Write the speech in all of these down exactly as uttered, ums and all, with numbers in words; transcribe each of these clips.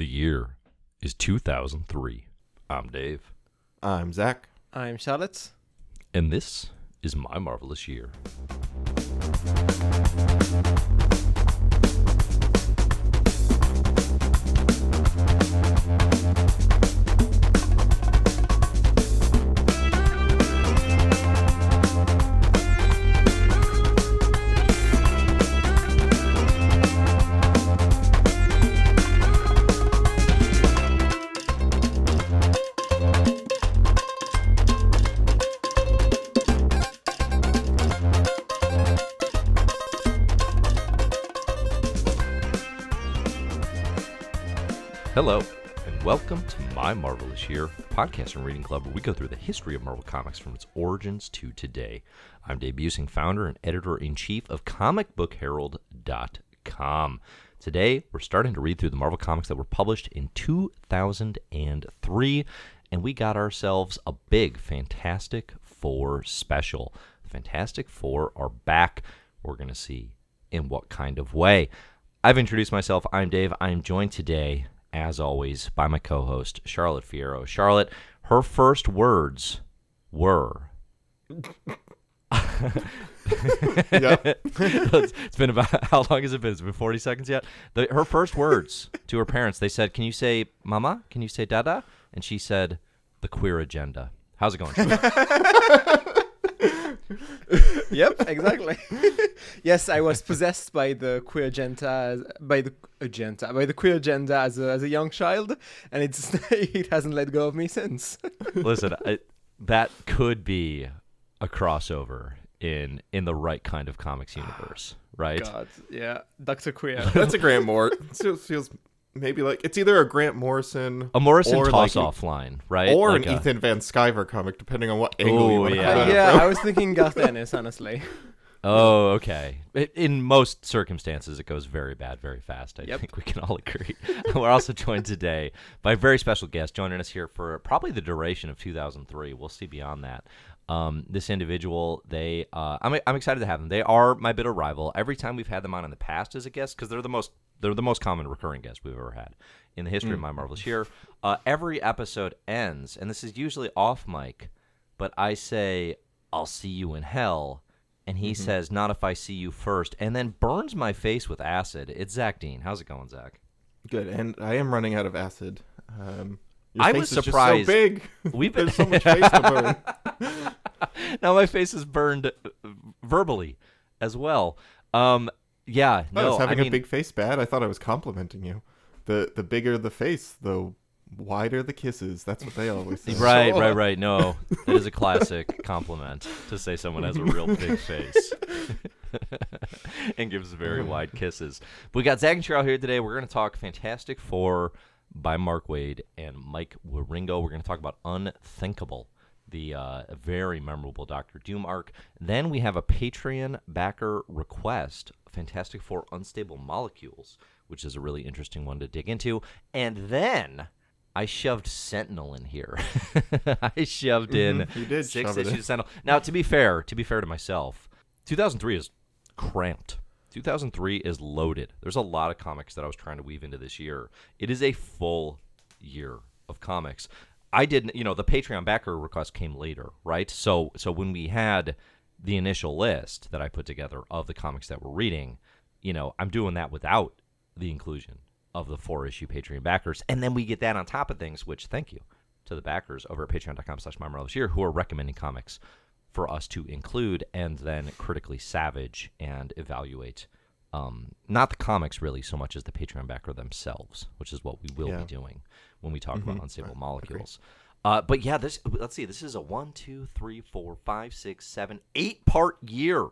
The year is two thousand three. I'm Dave. I'm Zach. I'm Charlotte. And this is My Marvelous Year. Hello, and welcome to My Marvelous Year, the podcast and reading club where we go through the history of Marvel Comics from its origins to today. I'm Dave Busing, founder and editor-in-chief of comic book herald dot com. Today, we're starting to read through the Marvel Comics that were published in two thousand three, and we got ourselves a big Fantastic Four special. The Fantastic Four are back. We're going to see in what kind of way. I've introduced myself. I'm Dave. I'm joined today, as always, by my co-host, Charlotte Fierro. Charlotte, her first words were... It's been about... How long has it been? It's been forty seconds yet? The, her first words to her parents, they said, "Can you say mama? Can you say dada?" And she said, "The queer agenda." How's it going, Charlotte? Yep, exactly. Yes, I was possessed by the queer agenda, by the agenda, by the queer agenda as a, as a young child, and it's it hasn't let go of me since. Listen, I, that could be a crossover in in the right kind of comics universe, right? God, yeah, Doctor Queer. That's a Grant Morrison. It feels maybe like it's either a Grant Morrison, a Morrison toss-off like line, right? Or like an a... Ethan Van Sciver comic, depending on what angle Ooh, you want to yeah. go. Yeah, I was thinking Garth Ennis, honestly. Oh, okay. In most circumstances, it goes very bad, very fast. I yep. think we can all agree. We're also joined today by a very special guest joining us here for probably the duration of two thousand three. We'll see beyond that. Um, this individual, they, uh, I'm, I'm excited to have them. They are my bitter rival. Every time we've had them on in the past as a guest, because they're the most, they're the most common recurring guest we've ever had in the history mm. of My Marvelous Year. Uh, every episode ends, and this is usually off mic, but I say, "I'll see you in hell." And he mm-hmm. says, "Not if I see you first," and then burns my face with acid. It's Zack Dean. How's it going, Zack? Good, and I am running out of acid. Um, your I face was is surprised. Just so big. We've been... There's so much face to burn. Now my face is burned verbally as well. Um, yeah, no, I was having I mean... a big face bad. I thought I was complimenting you. The the bigger the face, the wider the kisses. That's what they always say. Right, so, right, right. No, it is a classic compliment to say someone has a real big face and gives very wide kisses. But we got Zach and Cheryl here today. We're going to talk Fantastic Four by Mark Waid and Mike Wieringo. We're going to talk about Unthinkable, the uh, very memorable Doctor Doom arc. Then we have a Patreon backer request, Fantastic Four Unstable Molecules, which is a really interesting one to dig into. And then... I shoved Sentinel in here. I shoved in mm-hmm. you did six issues of Sentinel. Now, to be fair, to be fair to myself, two thousand three is cramped. two thousand three is loaded. There's a lot of comics that I was trying to weave into this year. It is a full year of comics. I didn't, you know, the Patreon backer request came later, right? So, so when we had the initial list that I put together of the comics that we're reading, you know, I'm doing that without the inclusion of the four-issue Patreon backers, and then we get that on top of things, which thank you to the backers over at patreon.com slash My Marvelous Year who are recommending comics for us to include and then critically savage and evaluate um, not the comics really so much as the Patreon backer themselves, which is what we will yeah. be doing when we talk mm-hmm. about Unstable right. Molecules. Uh, but yeah, this let's see, this is a one, two, three, four, five, six, seven, eight-part year.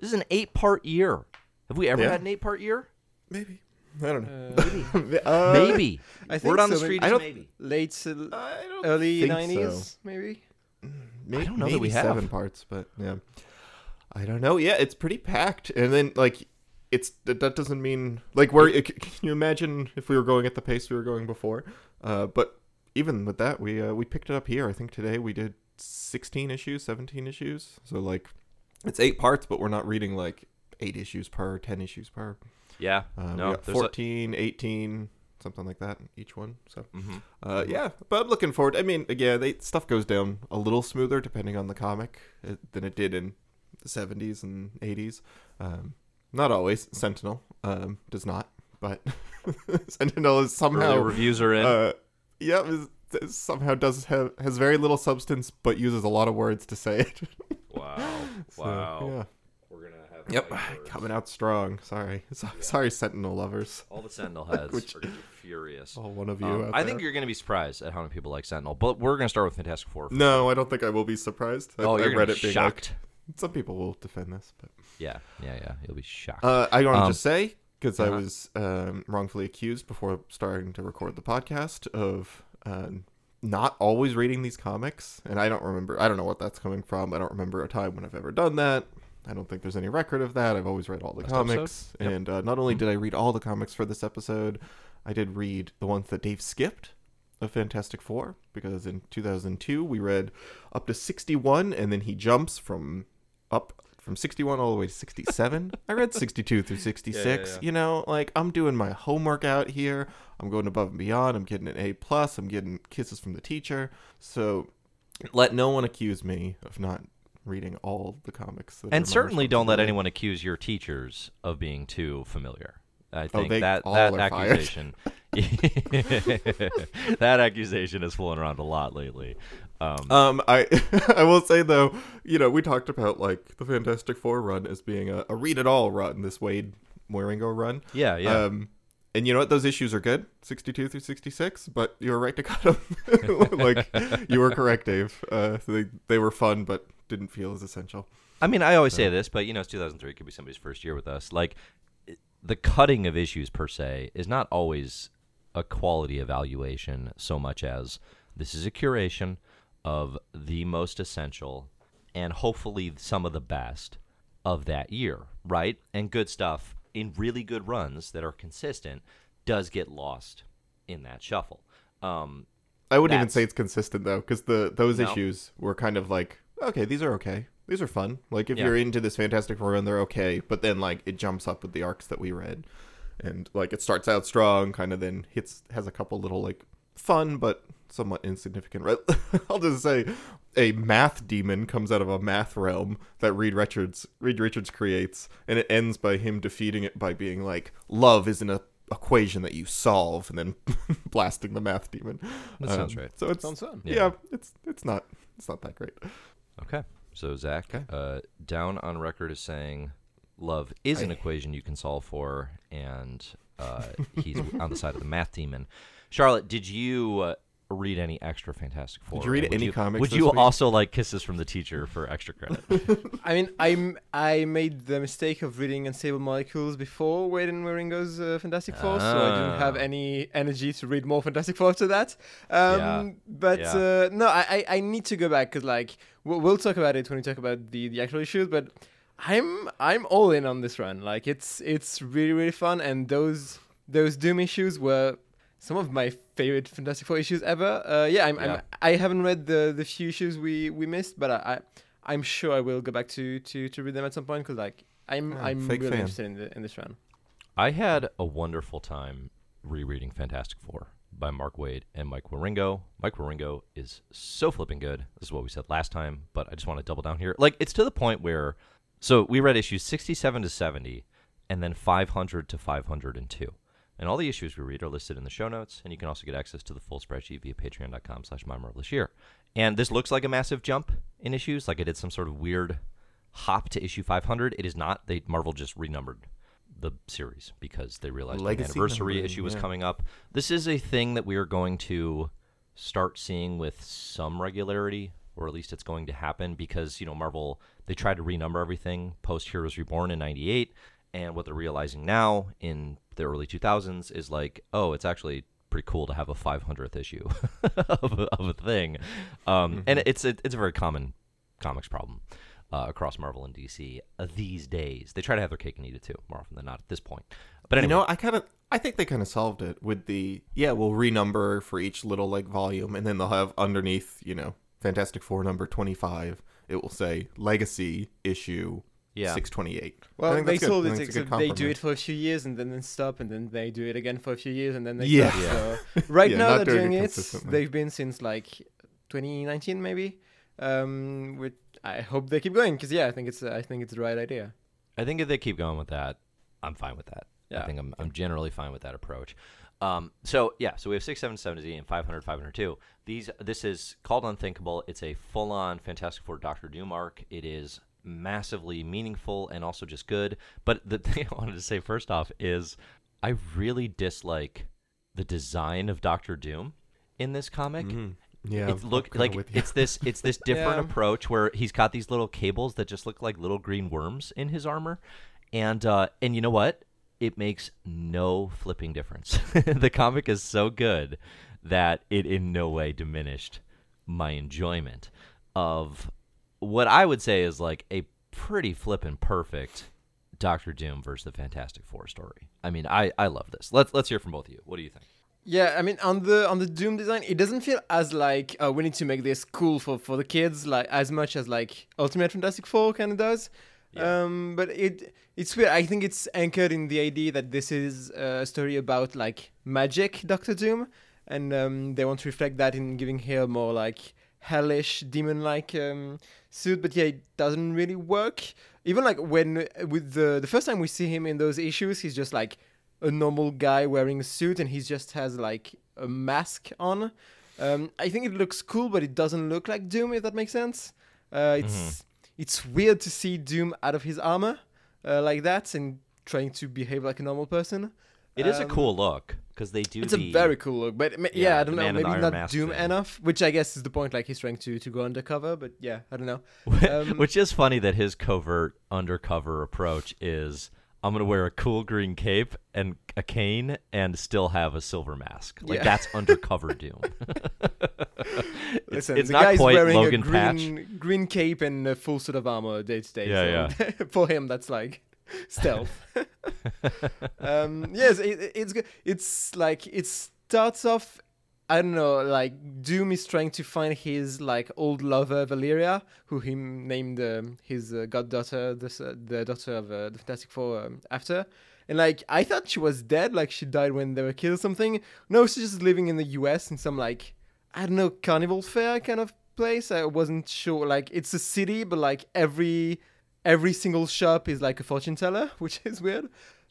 This is an eight-part year. Have we ever yeah. had an eight-part year? Maybe. I don't know. Uh, maybe. uh, maybe. I think Word on so. the street I is don't, maybe. Late, uh, I don't early nineties, so. maybe? maybe. I don't know maybe that we have. seven parts, but yeah. I don't know. Yeah, it's pretty packed. And then, like, it's that doesn't mean... Like, where it, can you imagine if we were going at the pace we were going before? Uh, but even with that, we uh, we picked it up here. I think today we did sixteen issues, seventeen issues. So, like, it's eight parts, but we're not reading, like, eight issues per, ten issues per... Yeah, um, no. There's fourteen, a... eighteen, something like that in each one. So, mm-hmm. uh, yeah, but I'm looking forward. I mean, yeah, they, stuff goes down a little smoother depending on the comic than it did in the seventies and eighties. Um, not always. Sentinel um, does not, but Sentinel is somehow early reviews are in. Uh, yeah, is, is somehow does have has very little substance, but uses a lot of words to say it. Wow! So, wow! Yeah. Yep, coming out strong. Sorry. So, yeah. Sorry, Sentinel lovers. All the Sentinel heads Which, are furious. All one of you um, out I there. think you're going to be surprised at how many people like Sentinel, but we're going to start with Fantastic Four. No, I don't think I will be surprised. Oh, I, you're I read it being shocked. Like, some people will defend this, but... Yeah, yeah, yeah. You'll be shocked. Uh, I want to um, just say, because uh-huh. I was um, wrongfully accused before starting to record the podcast of... Uh, not always reading these comics, and I don't remember. I don't know what that's coming from. I don't remember a time when I've ever done that. I don't think there's any record of that. I've always read all the Last comics. Yep. And uh, not only did I read all the comics for this episode, I did read the ones that Dave skipped of Fantastic Four, because in two thousand two, we read up to sixty-one, and then he jumps from up from sixty-one all the way to sixty-seven. I read sixty-two through sixty-six. Yeah, yeah, yeah. You know, like, I'm doing my homework out here. I'm going above and beyond. I'm getting an A+. I'm getting kisses from the teacher. So let no one accuse me of not reading all the comics. And certainly don't let anyone accuse your teachers of being too familiar. I think oh, that, that accusation that accusation is flown around a lot lately. Um, um I I will say though, you know, we talked about like the Fantastic Four run as being a, a read it all run, this Wade Wieringo run. Yeah, yeah. Um, And you know what? Those issues are good, sixty-two through sixty-six, but you were right to cut them. Like, you were correct, Dave. Uh, so they, they were fun, but didn't feel as essential. I mean, I always so. say this, but, you know, it's two thousand three. It could be somebody's first year with us. Like, the cutting of issues, per se, is not always a quality evaluation so much as this is a curation of the most essential and hopefully some of the best of that year, right? And good stuff in really good runs that are consistent does get lost in that shuffle. Um, I wouldn't even say it's consistent though, because the those no. issues were kind of like, okay, these are okay, these are fun. Like if yeah. you're into this Fantastic Four run, they're okay. But then like it jumps up with the arcs that we read, and like it starts out strong, kind of then hits has a couple little like fun but somewhat insignificant. I'll just say a math demon comes out of a math realm that Reed Richards Reed Richards creates, and it ends by him defeating it by being like, love is an equation that you solve, and then blasting the math demon. That um, sounds right. So it's sounds fun. Yeah, yeah, it's it's not it's not that great. Okay. So Zach, okay. Uh, down on record is saying love is an I... equation you can solve for, and uh, he's on the side of the math demon. Charlotte, did you uh, read any extra Fantastic Four? Did you read would any you, comics? Would you week? also like kisses from the teacher for extra credit? I mean, I I made the mistake of reading Unstable Molecules before Waid and Wieringo's uh, Fantastic Four, ah. so I didn't have any energy to read more Fantastic Four after that. Um, yeah. But yeah. Uh, no, I, I need to go back because like we'll, we'll talk about it when we talk about the, the actual issues. But I'm I'm all in on this run. Like it's it's really really fun, and those those Doom issues were some of my favorite Fantastic Four issues ever. Uh, yeah, I'm, yeah, I'm. I haven't read the, the few issues we, we missed, but I, I I'm sure I will go back to, to, to read them at some point because like I'm yeah, I'm really fan. interested in, the, in this run. I had a wonderful time rereading Fantastic Four by Mark Waid and Mike Wieringo. Mike Wieringo is so flipping good. This is what we said last time, but I just want to double down here. Like it's to the point where, so we read issues sixty-seven to seventy, and then five hundred to five hundred two. And all the issues we read are listed in the show notes, and you can also get access to the full spreadsheet via patreon.com slash my marvelous year. And this looks like a massive jump in issues, like I did some sort of weird hop to issue five hundred. It is not. They Marvel just renumbered the series because they realized the anniversary numbering, issue was yeah. coming up. This is a thing that we are going to start seeing with some regularity, or at least it's going to happen because, you know, Marvel, they tried to renumber everything post-Heroes Reborn in ninety-eight, and what they're realizing now in the early two thousands is like, oh, it's actually pretty cool to have a five hundredth issue of, a, of a thing. Um, mm-hmm. And it's a, it's a very common comics problem uh, across Marvel and D C uh, these days. They try to have their cake and eat it too, more often than not at this point. But anyway. You know, I kind of I think they kind of solved it with the, yeah, we'll renumber for each little like volume, and then they'll have underneath, you know, Fantastic Four number twenty-five, it will say legacy issue yeah. six twenty-eight. Well, they sold it. It's it's they do it for a few years and then they stop, and then they do it again for a few years and then they yeah. stop. Yeah. So right yeah, now they're doing it. They've been since like twenty nineteen maybe. Um, which I hope they keep going because yeah, I think it's uh, I think it's the right idea. I think if they keep going with that, I'm fine with that. Yeah. I think I'm I'm generally fine with that approach. Um, so yeah, so we have six seventy-seven and five hundred, five oh two. These this is called Unthinkable. It's a full-on Fantastic Four Doctor Doom arc. It is massively meaningful and also just good. But the thing I wanted to say first off is I really dislike the design of Doctor Doom in this comic. Mm-hmm. Yeah, it's look like it's this it's this different yeah. approach where he's got these little cables that just look like little green worms in his armor, and uh, and you know what? It makes no flipping difference. The comic is so good that it in no way diminished my enjoyment of what I would say is like a pretty flippin' perfect Doctor Doom versus the Fantastic Four story. I mean, I, I love this. Let's let's hear from both of you. What do you think? Yeah, I mean, on the on the Doom design, it doesn't feel as like uh, we need to make this cool for, for the kids, like as much as like Ultimate Fantastic Four kind of does. Yeah. Um, but it it's weird. I think it's anchored in the idea that this is a story about like magic Doctor Doom, and um, they want to reflect that in giving her more like hellish demon-like um, suit. But yeah, it doesn't really work. Even like when with the the first time we see him in those issues, he's just like a normal guy wearing a suit, and he just has like a mask on. Um, I think it looks cool, but it doesn't look like Doom. If that makes sense, uh, it's. Mm-hmm. It's weird to see Doom out of his armor uh, like that and trying to behave like a normal person. It um, is a cool look because they do. It's the, a very cool look, but yeah, yeah I don't know, maybe not Doom thing. Enough, which I guess is the point. Like he's trying to, to go undercover, but yeah, I don't know. Um, which is funny that his covert undercover approach is I'm gonna wear a cool green cape and a cane and still have a silver mask. Like yeah. that's undercover Doom. It's, Listen, it's the not guy's quite wearing Logan a green, Patch. Green cape and a full suit of armor day to day. Yeah, so yeah. For him, that's like stealth. um, yes, it, it's it's like it starts off. I don't know. Like Doom is trying to find his like old lover Valeria, who he named um, his uh, goddaughter, this, uh, the daughter of uh, the Fantastic Four um, after. And like I thought she was dead. Like she died when they were killed or something. No, she's just living in the U S in some like. I don't know, carnival fair kind of place. I wasn't sure. Like, it's a city, but like every every single shop is like a fortune teller, which is weird.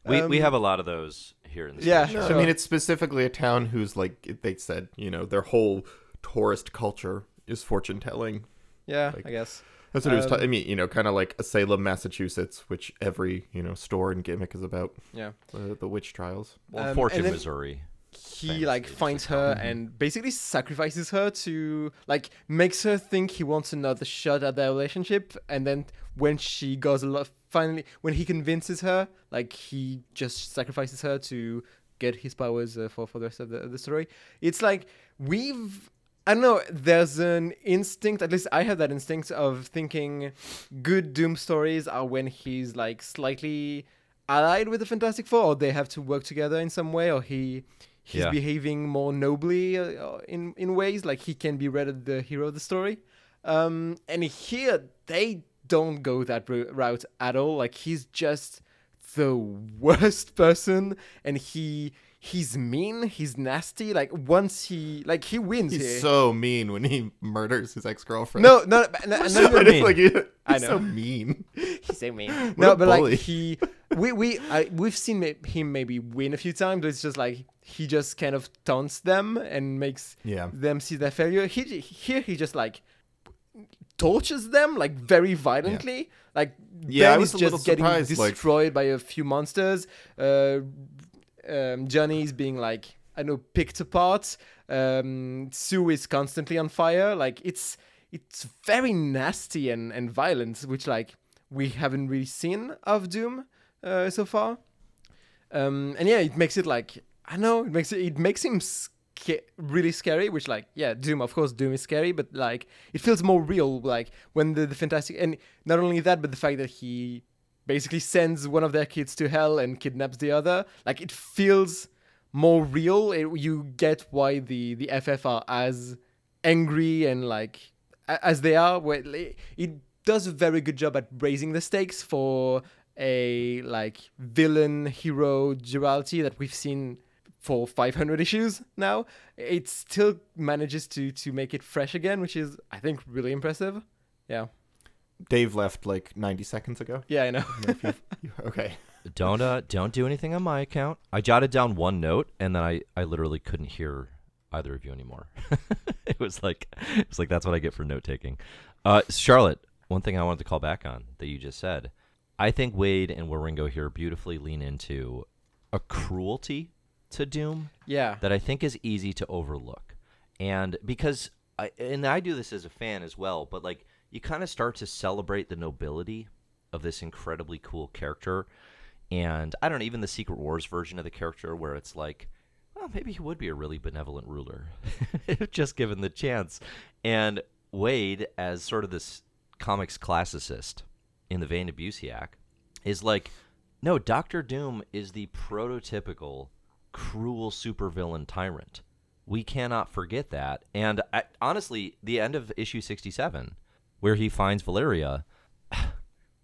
We um, we have a lot of those here in the yeah. Sure. I mean, it's specifically a town who's like they said, you know, their whole tourist culture is fortune telling. Yeah, like, I guess that's what um, it was. Ta- I mean, you know, kind of like Salem, Massachusetts, which every you know store and gimmick is about. Yeah, the, the witch trials. Well, um, Fortune, then- Missouri. He like finds her and basically sacrifices her to like makes her think he wants another shot at their relationship, and then when she goes a lot finally when he convinces her, like he just sacrifices her to get his powers uh, for for the rest of the, the story. It's like we've I don't know. There's an instinct, at least I have that instinct of thinking good Doom stories are when he's like slightly allied with the Fantastic Four, or they have to work together in some way, or he. He's yeah. behaving more nobly uh, in, in ways, like he can be read as the hero of the story. Um, and here, they don't go that route at all. Like, he's just the worst person, and he he's mean, he's nasty. Like, once he... Like, he wins he's here. He's so mean when he murders his ex-girlfriend. No, no, no. no, no, no mean. Like he, he's I know. so mean. He's so mean. What no, but bully. Like, he... we we I, we've seen him maybe win a few times, but it's just like he just kind of taunts them and makes yeah. them see their failure. He here he just like tortures them like very violently. Yeah. Like yeah, Ben is just getting destroyed like... by a few monsters. Uh, um, Johnny is being like I don't know picked apart. Um, Sue is constantly on fire. Like it's it's very nasty and and violent, which like we haven't really seen of Doom. Uh, so far, um, and yeah, it makes it like I know it makes it, it makes him sca- really scary. Which like yeah, Doom of course Doom is scary, but like it feels more real. Like when the, the Fantastic and not only that, but the fact that he basically sends one of their kids to hell and kidnaps the other. Like it feels more real. It, you get why the the F F are as angry and like as they are. It does a very good job at raising the stakes for a like villain hero duality that we've seen for five hundred issues now. It still manages to to make it fresh again, which is, I think, really impressive. Yeah. Dave left like ninety seconds ago. Yeah, I know. I know okay. Don't uh, don't do anything on my account. I jotted down one note, and then I, I literally couldn't hear either of you anymore. It was like it was like that's what I get for note taking. Uh, Charlotte, one thing I wanted to call back on that you just said, I think Waid and Wieringo here beautifully lean into a cruelty to Doom, yeah, that I think is easy to overlook, and because I and I do this as a fan as well, but like you kind of start to celebrate the nobility of this incredibly cool character. And I don't know, even the Secret Wars version of the character where it's like, well, maybe he would be a really benevolent ruler if just given the chance. And Waid, as sort of this comics classicist in the vein of Busiak, is like, no, Doctor Doom is the prototypical cruel supervillain tyrant. We cannot forget that. And I, honestly, the end of issue sixty-seven, where he finds Valeria,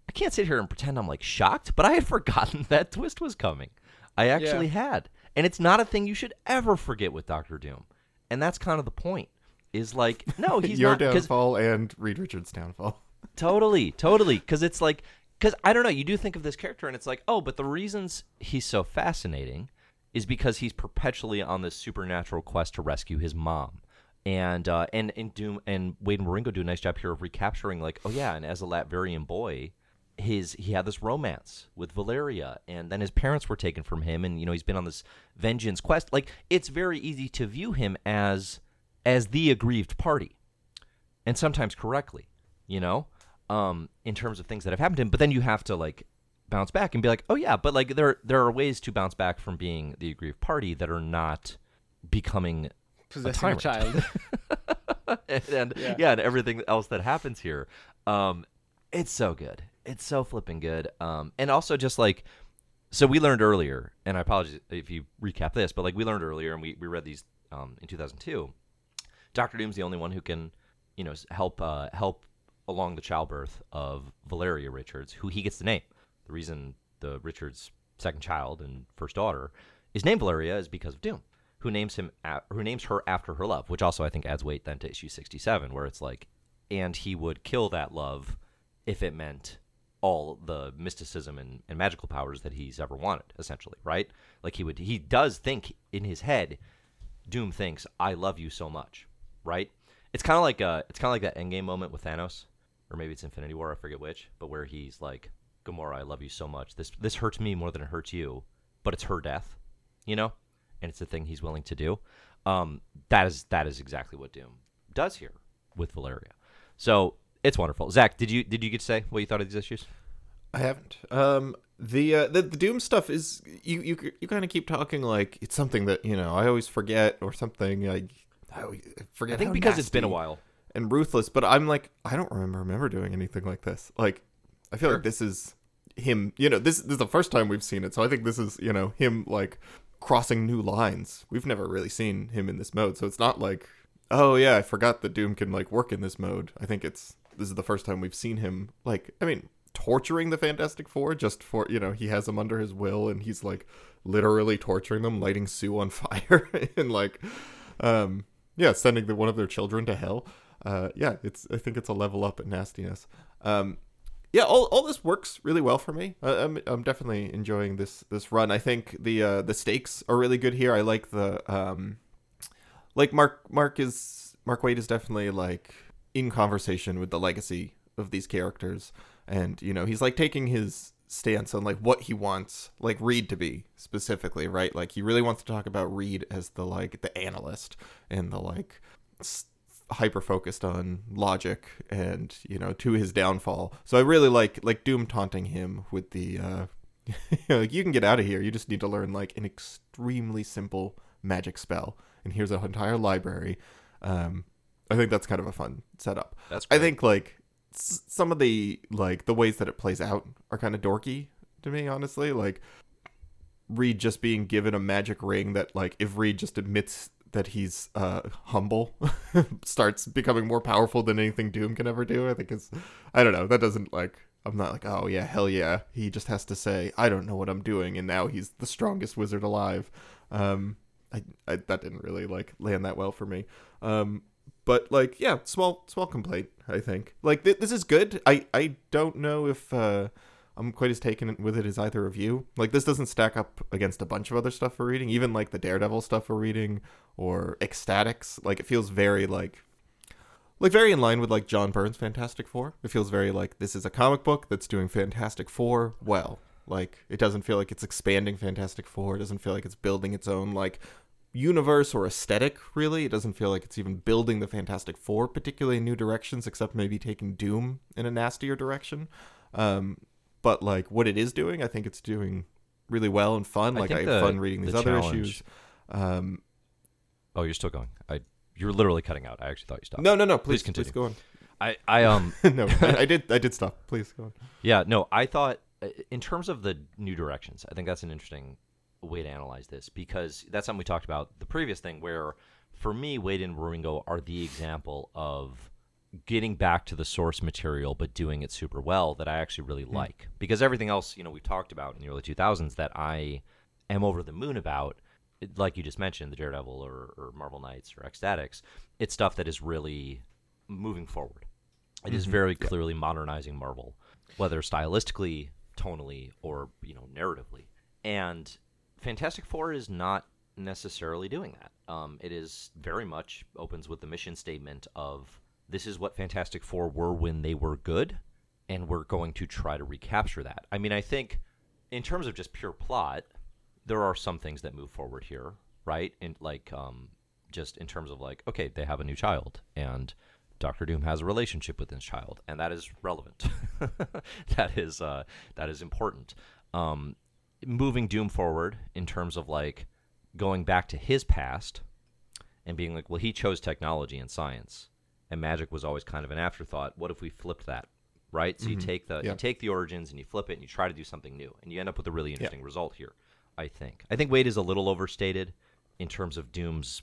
I can't sit here and pretend I'm like shocked, but I had forgotten that twist was coming. I actually yeah. had. And it's not a thing you should ever forget with Doctor Doom. And that's kind of the point, is like, no, he's your not, downfall and Reed Richards' downfall. Totally, totally. Because it's like, because I don't know, you do think of this character and it's like, oh, but the reasons he's so fascinating is because he's perpetually on this supernatural quest to rescue his mom. And uh, and and Doom and Waid and Wieringo do a nice job here of recapturing, like, oh yeah, and as a Latvian boy, his he had this romance with Valeria, and then his parents were taken from him, and you know he's been on this vengeance quest. Like, it's very easy to view him as as the aggrieved party, and sometimes correctly, you know, um, in terms of things that have happened to him. But then you have to like bounce back and be like, oh yeah, but like there there are ways to bounce back from being the aggrieved party that are not becoming possessing a, a child. and and yeah. yeah, and everything else that happens here. Um, it's so good. It's so flipping good. Um, and also just like, so we learned earlier, and I apologize if you recap this, but like we learned earlier and we, we read these um, in two thousand two, Doctor Doom's the only one who can, you know, help uh, help along the childbirth of Valeria Richards, who he gets to name. The reason the Richards' second child and first daughter is named Valeria is because of Doom, who names him, who names her after her love, which also I think adds weight then to issue sixty-seven, where it's like, and he would kill that love if it meant all the mysticism and, and magical powers that he's ever wanted, essentially, right? Like he would, he does think in his head, Doom thinks, "I love you so much," right? It's kind of like a, it's kind of like that Endgame moment with Thanos, or maybe it's Infinity War, I forget which, but where he's like, "Gamora, I love you so much. This this hurts me more than it hurts you, but it's her death," you know. And it's the thing he's willing to do. Um, that is that is exactly what Doom does here with Valeria. So it's wonderful. Zach, did you did you get to say what you thought of these issues? I haven't. Um, the, uh, the the Doom stuff is you you you kind of keep talking like it's something that you know I always forget or something. I, I forget. I think because it's been a while and ruthless. But I'm like I don't remember remember doing anything like this. Like I feel sure. like this is him. You know this, this is the first time we've seen it. So I think this is you know him like. crossing new lines. We've never really seen him in this mode, so it's not like, oh yeah, I forgot that Doom can like work in this mode. I think it's this is the first time we've seen him like I mean torturing the Fantastic Four just for you know he has them under his will and he's like literally torturing them, lighting Sue on fire and like um yeah sending the, one of their children to hell. Uh yeah it's I think it's a level up at nastiness. um Yeah, all, all this works really well for me. I, I'm I'm definitely enjoying this this run. I think the uh, the stakes are really good here. I like the um, like Mark Mark is Mark Waid is definitely like in conversation with the legacy of these characters, and you know he's like taking his stance on like what he wants like Reed to be specifically, right? Like he really wants to talk about Reed as the like the analyst and the like. St- hyper focused on logic and you know to his downfall. So I really like like Doom taunting him with the uh you know, like you can get out of here, you just need to learn like an extremely simple magic spell and here's an entire library. um I think that's kind of a fun setup. That's great. I think like s- some of the like the ways that it plays out are kind of dorky to me, honestly, like Reed just being given a magic ring that like if Reed just admits that he's uh, humble starts becoming more powerful than anything Doom can ever do. I think it's, I don't know. That doesn't like, I'm not like, oh yeah, hell yeah. He just has to say, I don't know what I'm doing. And now he's the strongest wizard alive. Um, I, I that didn't really like land that well for me. Um, but like, yeah, small, small complaint, I think. Like th- this is good. I, I don't know if, uh, I'm quite as taken with it as either of you. Like, this doesn't stack up against a bunch of other stuff we're reading, even, like, the Daredevil stuff we're reading, or Ecstatics. Like, it feels very, like, like very in line with, like, John Byrne's Fantastic Four. It feels very, like, this is a comic book that's doing Fantastic Four well. Like, it doesn't feel like it's expanding Fantastic Four. It doesn't feel like it's building its own, like, universe or aesthetic, really. It doesn't feel like it's even building the Fantastic Four, particularly in new directions, except maybe taking Doom in a nastier direction. Um... But, like, what it is doing, I think it's doing really well and fun. Like, I, I had the, fun reading these the other challenge. issues. Um, oh, you're still going. I You're literally cutting out. I actually thought you stopped. No, no, no. Please, please continue. Please go on. I, I um No, I, I did I did stop. Please go on. Yeah, no, I thought, in terms of the new directions, I think that's an interesting way to analyze this. Because that's something we talked about the previous thing, where, for me, Waid and Wieringo are the example of getting back to the source material but doing it super well, that I actually really like. Mm. Because everything else, you know, we've talked about in the early two thousands that I am over the moon about, like you just mentioned, the Daredevil or, or Marvel Knights or Ecstatics, it's stuff that is really moving forward. It mm-hmm. is very clearly yeah. modernizing Marvel, whether stylistically, tonally, or, you know, narratively. And Fantastic Four is not necessarily doing that. Um, it is very much opens with the mission statement of, this is what Fantastic Four were when they were good, and we're going to try to recapture that. I mean, I think in terms of just pure plot, there are some things that move forward here, right? And like, um, just in terms of like, okay, they have a new child, and Doctor Doom has a relationship with this child, and that is relevant. That is uh, that is important. Um, moving Doom forward in terms of like going back to his past and being like, well, he chose technology and science, and magic was always kind of an afterthought. What if we flipped that, right? So mm-hmm. you take the yeah. you take the origins and you flip it and you try to do something new, and you end up with a really interesting yeah. result here, I think. I think Waid is a little overstated in terms of Doom's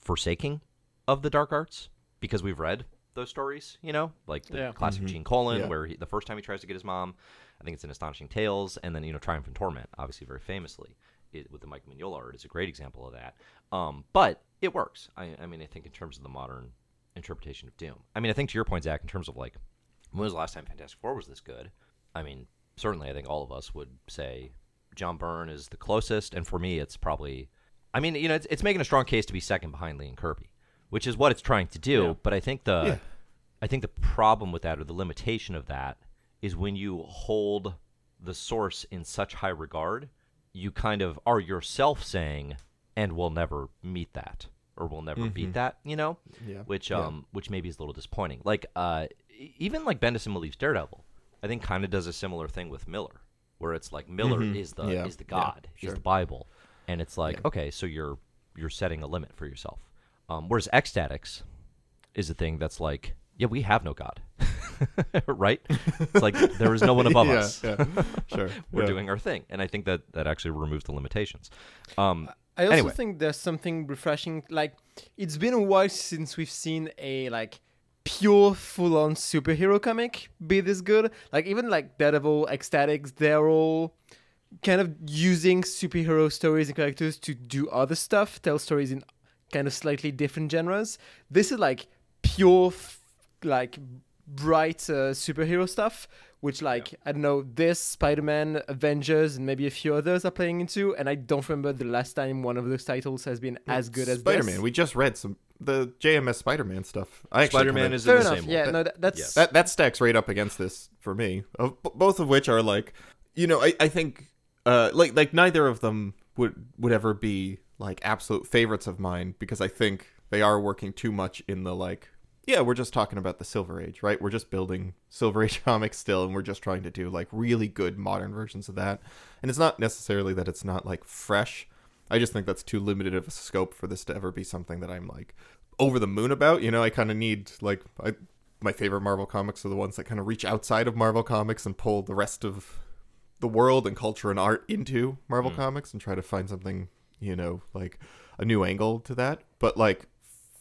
forsaking of the dark arts, because we've read those stories, you know, like the yeah. classic mm-hmm. Gene Colan, yeah. where he, the first time he tries to get his mom, I think it's in Astonishing Tales, and then, you know, Triumph and Torment, obviously very famously, it, with the Mike Mignola art, is a great example of that. Um, but it works. I, I mean, I think in terms of the modern interpretation of Doom. I mean, I think to your point, Zach, in terms of like, when was the last time Fantastic Four was this good? I mean, certainly I think all of us would say John Byrne is the closest, and for me it's probably, I mean, you know, it's, it's making a strong case to be second behind Lee and Kirby, which is what it's trying to do, yeah. but I think the yeah. I think the problem with that, or the limitation of that, is when you hold the source in such high regard, you kind of are yourself saying, and we'll never meet that. Or we'll never mm-hmm. beat that, you know, yeah. which um, yeah. which maybe is a little disappointing. Like uh, even like Bendis and Malief's Daredevil, I think kind of does a similar thing with Miller, where it's like Miller mm-hmm. is the yeah. is the God, yeah, sure. is the Bible, and it's like yeah. okay, so you're you're setting a limit for yourself. Um, whereas Ecstatics is a thing that's like, yeah, we have no God, right? It's like there is no one above yeah, us. Yeah. Sure, we're yeah. doing our thing, and I think that that actually removes the limitations. Um, I also anyway. think there's something refreshing. Like, it's been a while since we've seen a like pure, full-on superhero comic be this good. Like, even like Daredevil, Ecstatics, they're all kind of using superhero stories and characters to do other stuff, tell stories in kind of slightly different genres. This is like pure, f- like bright uh, superhero stuff, which, like, yeah. I don't know, this, Spider-Man, Avengers, and maybe a few others are playing into, and I don't remember the last time one of those titles has been as good as Spider-Man. This. Spider-Man, we just read some, the J M S Spider-Man stuff. I Spider-Man is in the enough. same yeah, one. No, that, that's... Yes. That, that stacks right up against this, for me, of, both of which are, like, you know, I, I think, uh, like, like neither of them would, would ever be, like, absolute favorites of mine, because I think they are working too much in the, like, yeah, we're just talking about the Silver Age, right? We're just building Silver Age comics still, and we're just trying to do, like, really good modern versions of that. And it's not necessarily that it's not, like, fresh. I just think that's too limited of a scope for this to ever be something that I'm, like, over the moon about. You know, I kind of need, like, I, my favorite Marvel comics are the ones that kind of reach outside of Marvel comics and pull the rest of the world and culture and art into Marvel mm. comics and try to find something, you know, like, a new angle to that. but like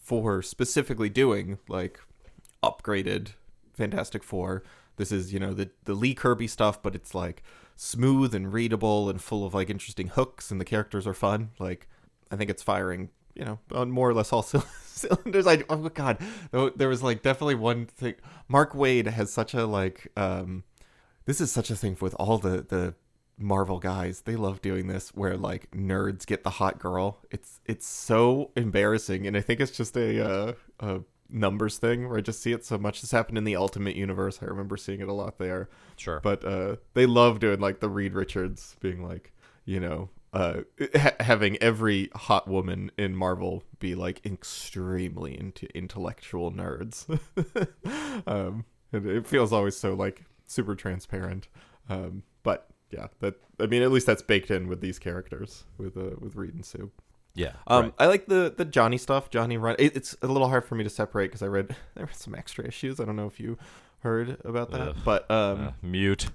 for specifically doing like upgraded Fantastic Four. This is, you know, the the Lee Kirby stuff, but it's like smooth and readable and full of like interesting hooks, and the characters are fun. Like, I think it's firing, you know, on more or less all cylinders. I oh my god, there was like definitely one thing. Mark Waid has such a like. Um, this is such a thing with all the the Marvel guys. They love doing this where like nerds get the hot girl. It's it's so embarrassing, and I think it's just a uh, a numbers thing where I just see it so much. This happened in the Ultimate universe. I remember seeing it a lot there. Sure, but uh, they love doing like the Reed Richards being like, you know. Uh, ha- having every hot woman in Marvel be like extremely into intellectual nerds. um, it, it feels always so like super transparent. Um, but yeah, that I mean, at least that's baked in with these characters with uh, with Reed and Sue. Yeah, um, right. I like the the Johnny stuff. Johnny run. It, it's a little hard for me to separate because I read there were some extra issues. I don't know if you heard about that, Ugh. but um, uh, mute.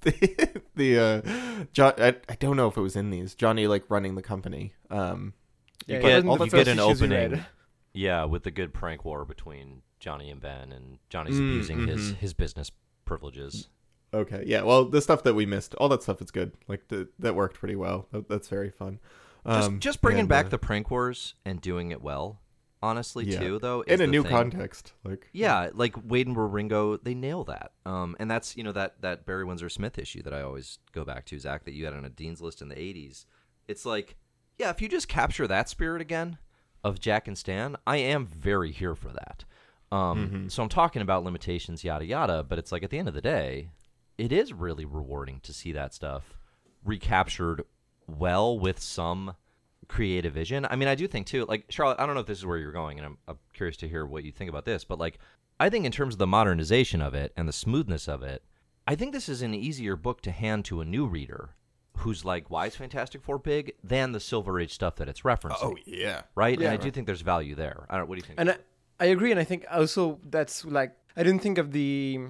the the uh John, I, I don't know if it was in these Johnny like running the company um you yeah, get, yeah, all the you get an opening yeah with the good prank war between Johnny and Ben, and Johnny's mm, abusing mm-hmm. his his business privileges. Okay, yeah, well the stuff that we missed, all that stuff is good, like the, that worked pretty well. That, that's very fun. Um, just, just bringing and, back uh, the prank wars and doing it well, honestly, yeah. too, though, is in a new thing. Context, like yeah, like Waid and Wieringo, they nail that, um, and that's you know that that Barry Windsor Smith issue that I always go back to, Zach, that you had on a Dean's List in the eighties. It's like, yeah, if you just capture that spirit again of Jack and Stan, I am very here for that. Um, mm-hmm. So I'm talking about limitations, yada yada, but it's like at the end of the day, it is really rewarding to see that stuff recaptured well with some creative vision. I mean, I do think too, like Charlotte, I don't know if this is where you're going, and I'm, I'm curious to hear what you think about this, but like I think in terms of the modernization of it and the smoothness of it, I think this is an easier book to hand to a new reader who's like, why is Fantastic Four big, than the Silver Age stuff that it's referencing. Oh yeah, right. Yeah, and I do think there's value there. I don't. What do you think? And I, I agree, and I think also that's like I didn't think of the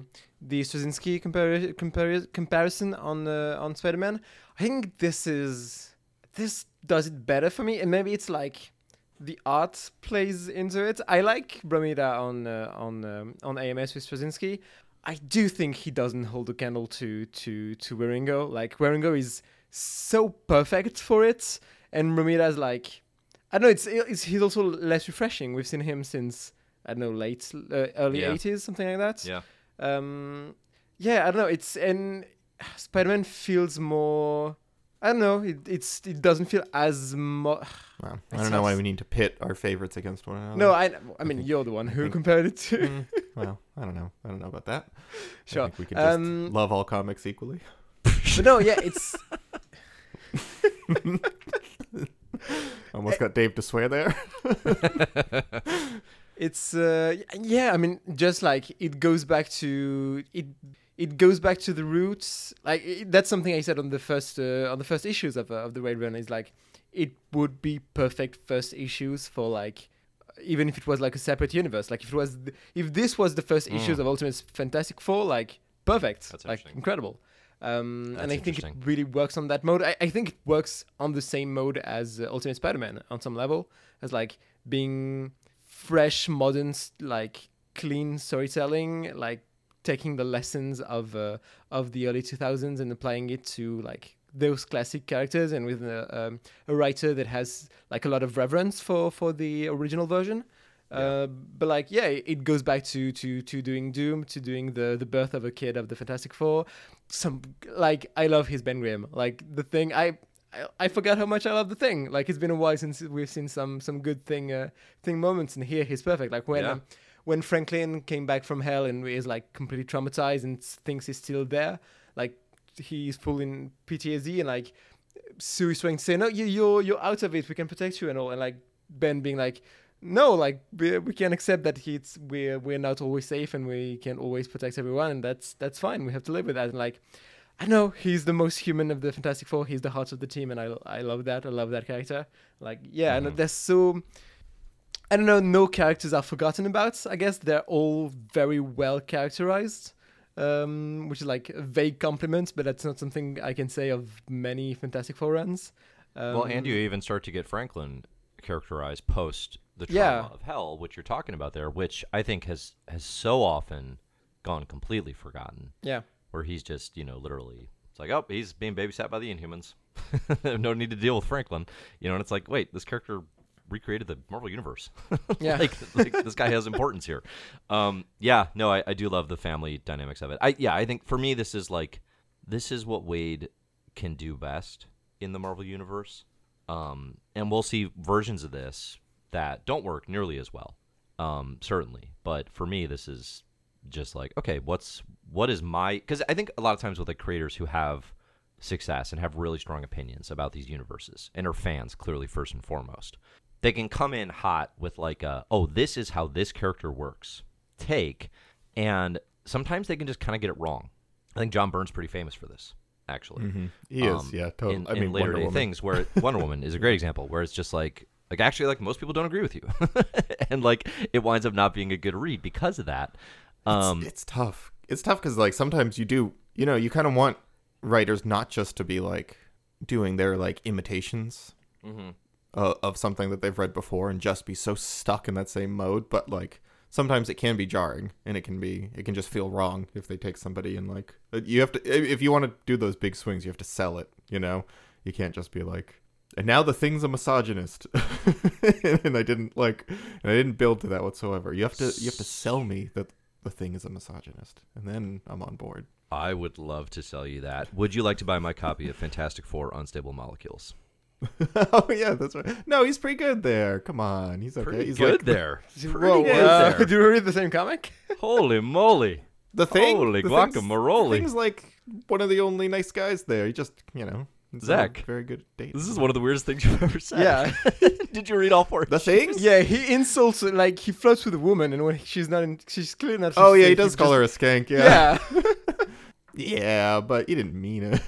the Straczynski compar- compar- comparison on uh, on Spider-Man. I think this is this. does it better for me, and maybe it's like the art plays into it. I like Bromida on uh, on um, on A M S with Straczynski. I do think he doesn't hold a candle to to to Wieringo. Like Wieringo is so perfect for it, and Bromida's like, I don't know. It's, it's he's also less refreshing. We've seen him since I don't know late uh, early yeah. eighties, something like that. Yeah. Um. Yeah. I don't know. It's and Spider-Man feels more. I don't know. It it's it doesn't feel as much. Well, I don't know why we need to pit our favorites against one another. No, I. I mean, I think, you're the one who think, compared it to. Mm, well, I don't know. I don't know about that. Sure, I think we can just um, love all comics equally. But no, yeah, it's. Almost got Dave to swear there. It's uh, yeah. I mean, just like it goes back to it. It goes back to the roots. Like it, that's something I said on the first uh, on the first issues of uh, of the Raid Runner. Is like it would be perfect first issues for like even if it was like a separate universe. Like if it was th- if this was the first mm. issues of Ultimate Fantastic Four, like perfect, that's like incredible. Um, that's and I think it really works on that mode. I, I think it works on the same mode as uh, Ultimate Spider-Man on some level, as like being fresh, modern, like clean storytelling, like. Taking the lessons of uh, of the early two thousands and applying it to like those classic characters, and with a, um, a writer that has like a lot of reverence for, for the original version. Yeah. Uh, but like, yeah, it goes back to, to, to doing Doom, to doing the, the birth of a kid of the Fantastic Four. Some like I love his Ben Grimm. Like the Thing, I, I I forgot how much I love the Thing. Like it's been a while since we've seen some some good thing uh, thing moments, and here he's perfect. Like when. Yeah. Um, When Franklin came back from hell and is like completely traumatized and thinks he's still there, like he's full in P T S D, and like Sue is trying to say, "No, you, you're you're out of it. We can protect you and all." And like Ben being like, "No, like we, we can accept that it's we're we're not always safe and we can always protect everyone, and that's that's fine. We have to live with that." And like, I know he's the most human of the Fantastic Four. He's the heart of the team, and I I love that. I love that character. Like, yeah, mm-hmm. and there's so. I don't know, no characters are forgotten about. I guess they're all very well characterized, um, which is like a vague compliment, but that's not something I can say of many Fantastic Four runs. Um, well, and you even start to get Franklin characterize post the trauma yeah. of hell, which you're talking about there, which I think has, has so often gone completely forgotten. Yeah. Where he's just, you know, literally, it's like, oh, he's being babysat by the Inhumans. No need to deal with Franklin. You know, and it's like, wait, this character recreated the Marvel Universe. Yeah. like, like this guy has importance here. Um, yeah, no, I, I do love the family dynamics of it. I Yeah, I think for me this is like, this is what Waid can do best in the Marvel Universe. Um, and we'll see versions of this that don't work nearly as well, um, certainly. But for me, this is just like, okay, what's what is my... Because I think a lot of times with like creators who have success and have really strong opinions about these universes and are fans, clearly, first and foremost, they can come in hot with like, a, oh, this is how this character works. Take. And sometimes they can just kind of get it wrong. I think John Byrne's pretty famous for this, actually. Mm-hmm. He um, is, yeah. Totally. In, I mean, in later Wonder day Woman. Things where it, Wonder Woman is a great example, where it's just like, like actually, like most people don't agree with you, and like it winds up not being a good read because of that. Um, it's, it's tough. It's tough because like sometimes you do, you know, you kind of want writers not just to be like doing their like imitations mm-hmm. uh, of something that they've read before and just be so stuck in that same mode, but like. Sometimes it can be jarring, and it can be it can just feel wrong if they take somebody and like you have to if you want to do those big swings, you have to sell it. You know, you can't just be like, and now the thing's a misogynist, and I didn't like and I didn't build to that whatsoever. You have to you have to sell me that the thing is a misogynist, and then I'm on board. I would love to sell you that. Would you like to buy my copy of Fantastic Four: Unstable Molecules? Oh yeah, that's right. No, he's pretty good there. Come on, he's okay. Pretty he's good like, there. He's pretty whoa, good uh, there. Do we read the same comic? Holy moly! The thing. Holy the guacamole! Thing's, thing's like one of the only nice guys there. He just, you know, Zach. Very good date. This is one of the weirdest things you've ever said. Yeah. Did you read all four? The thing? Yeah, he insults like he flirts with a woman, and when she's not, in, she's clearly not. Oh yeah, skank, he does he call just, her a skank. Yeah. Yeah. Yeah, but you didn't mean it.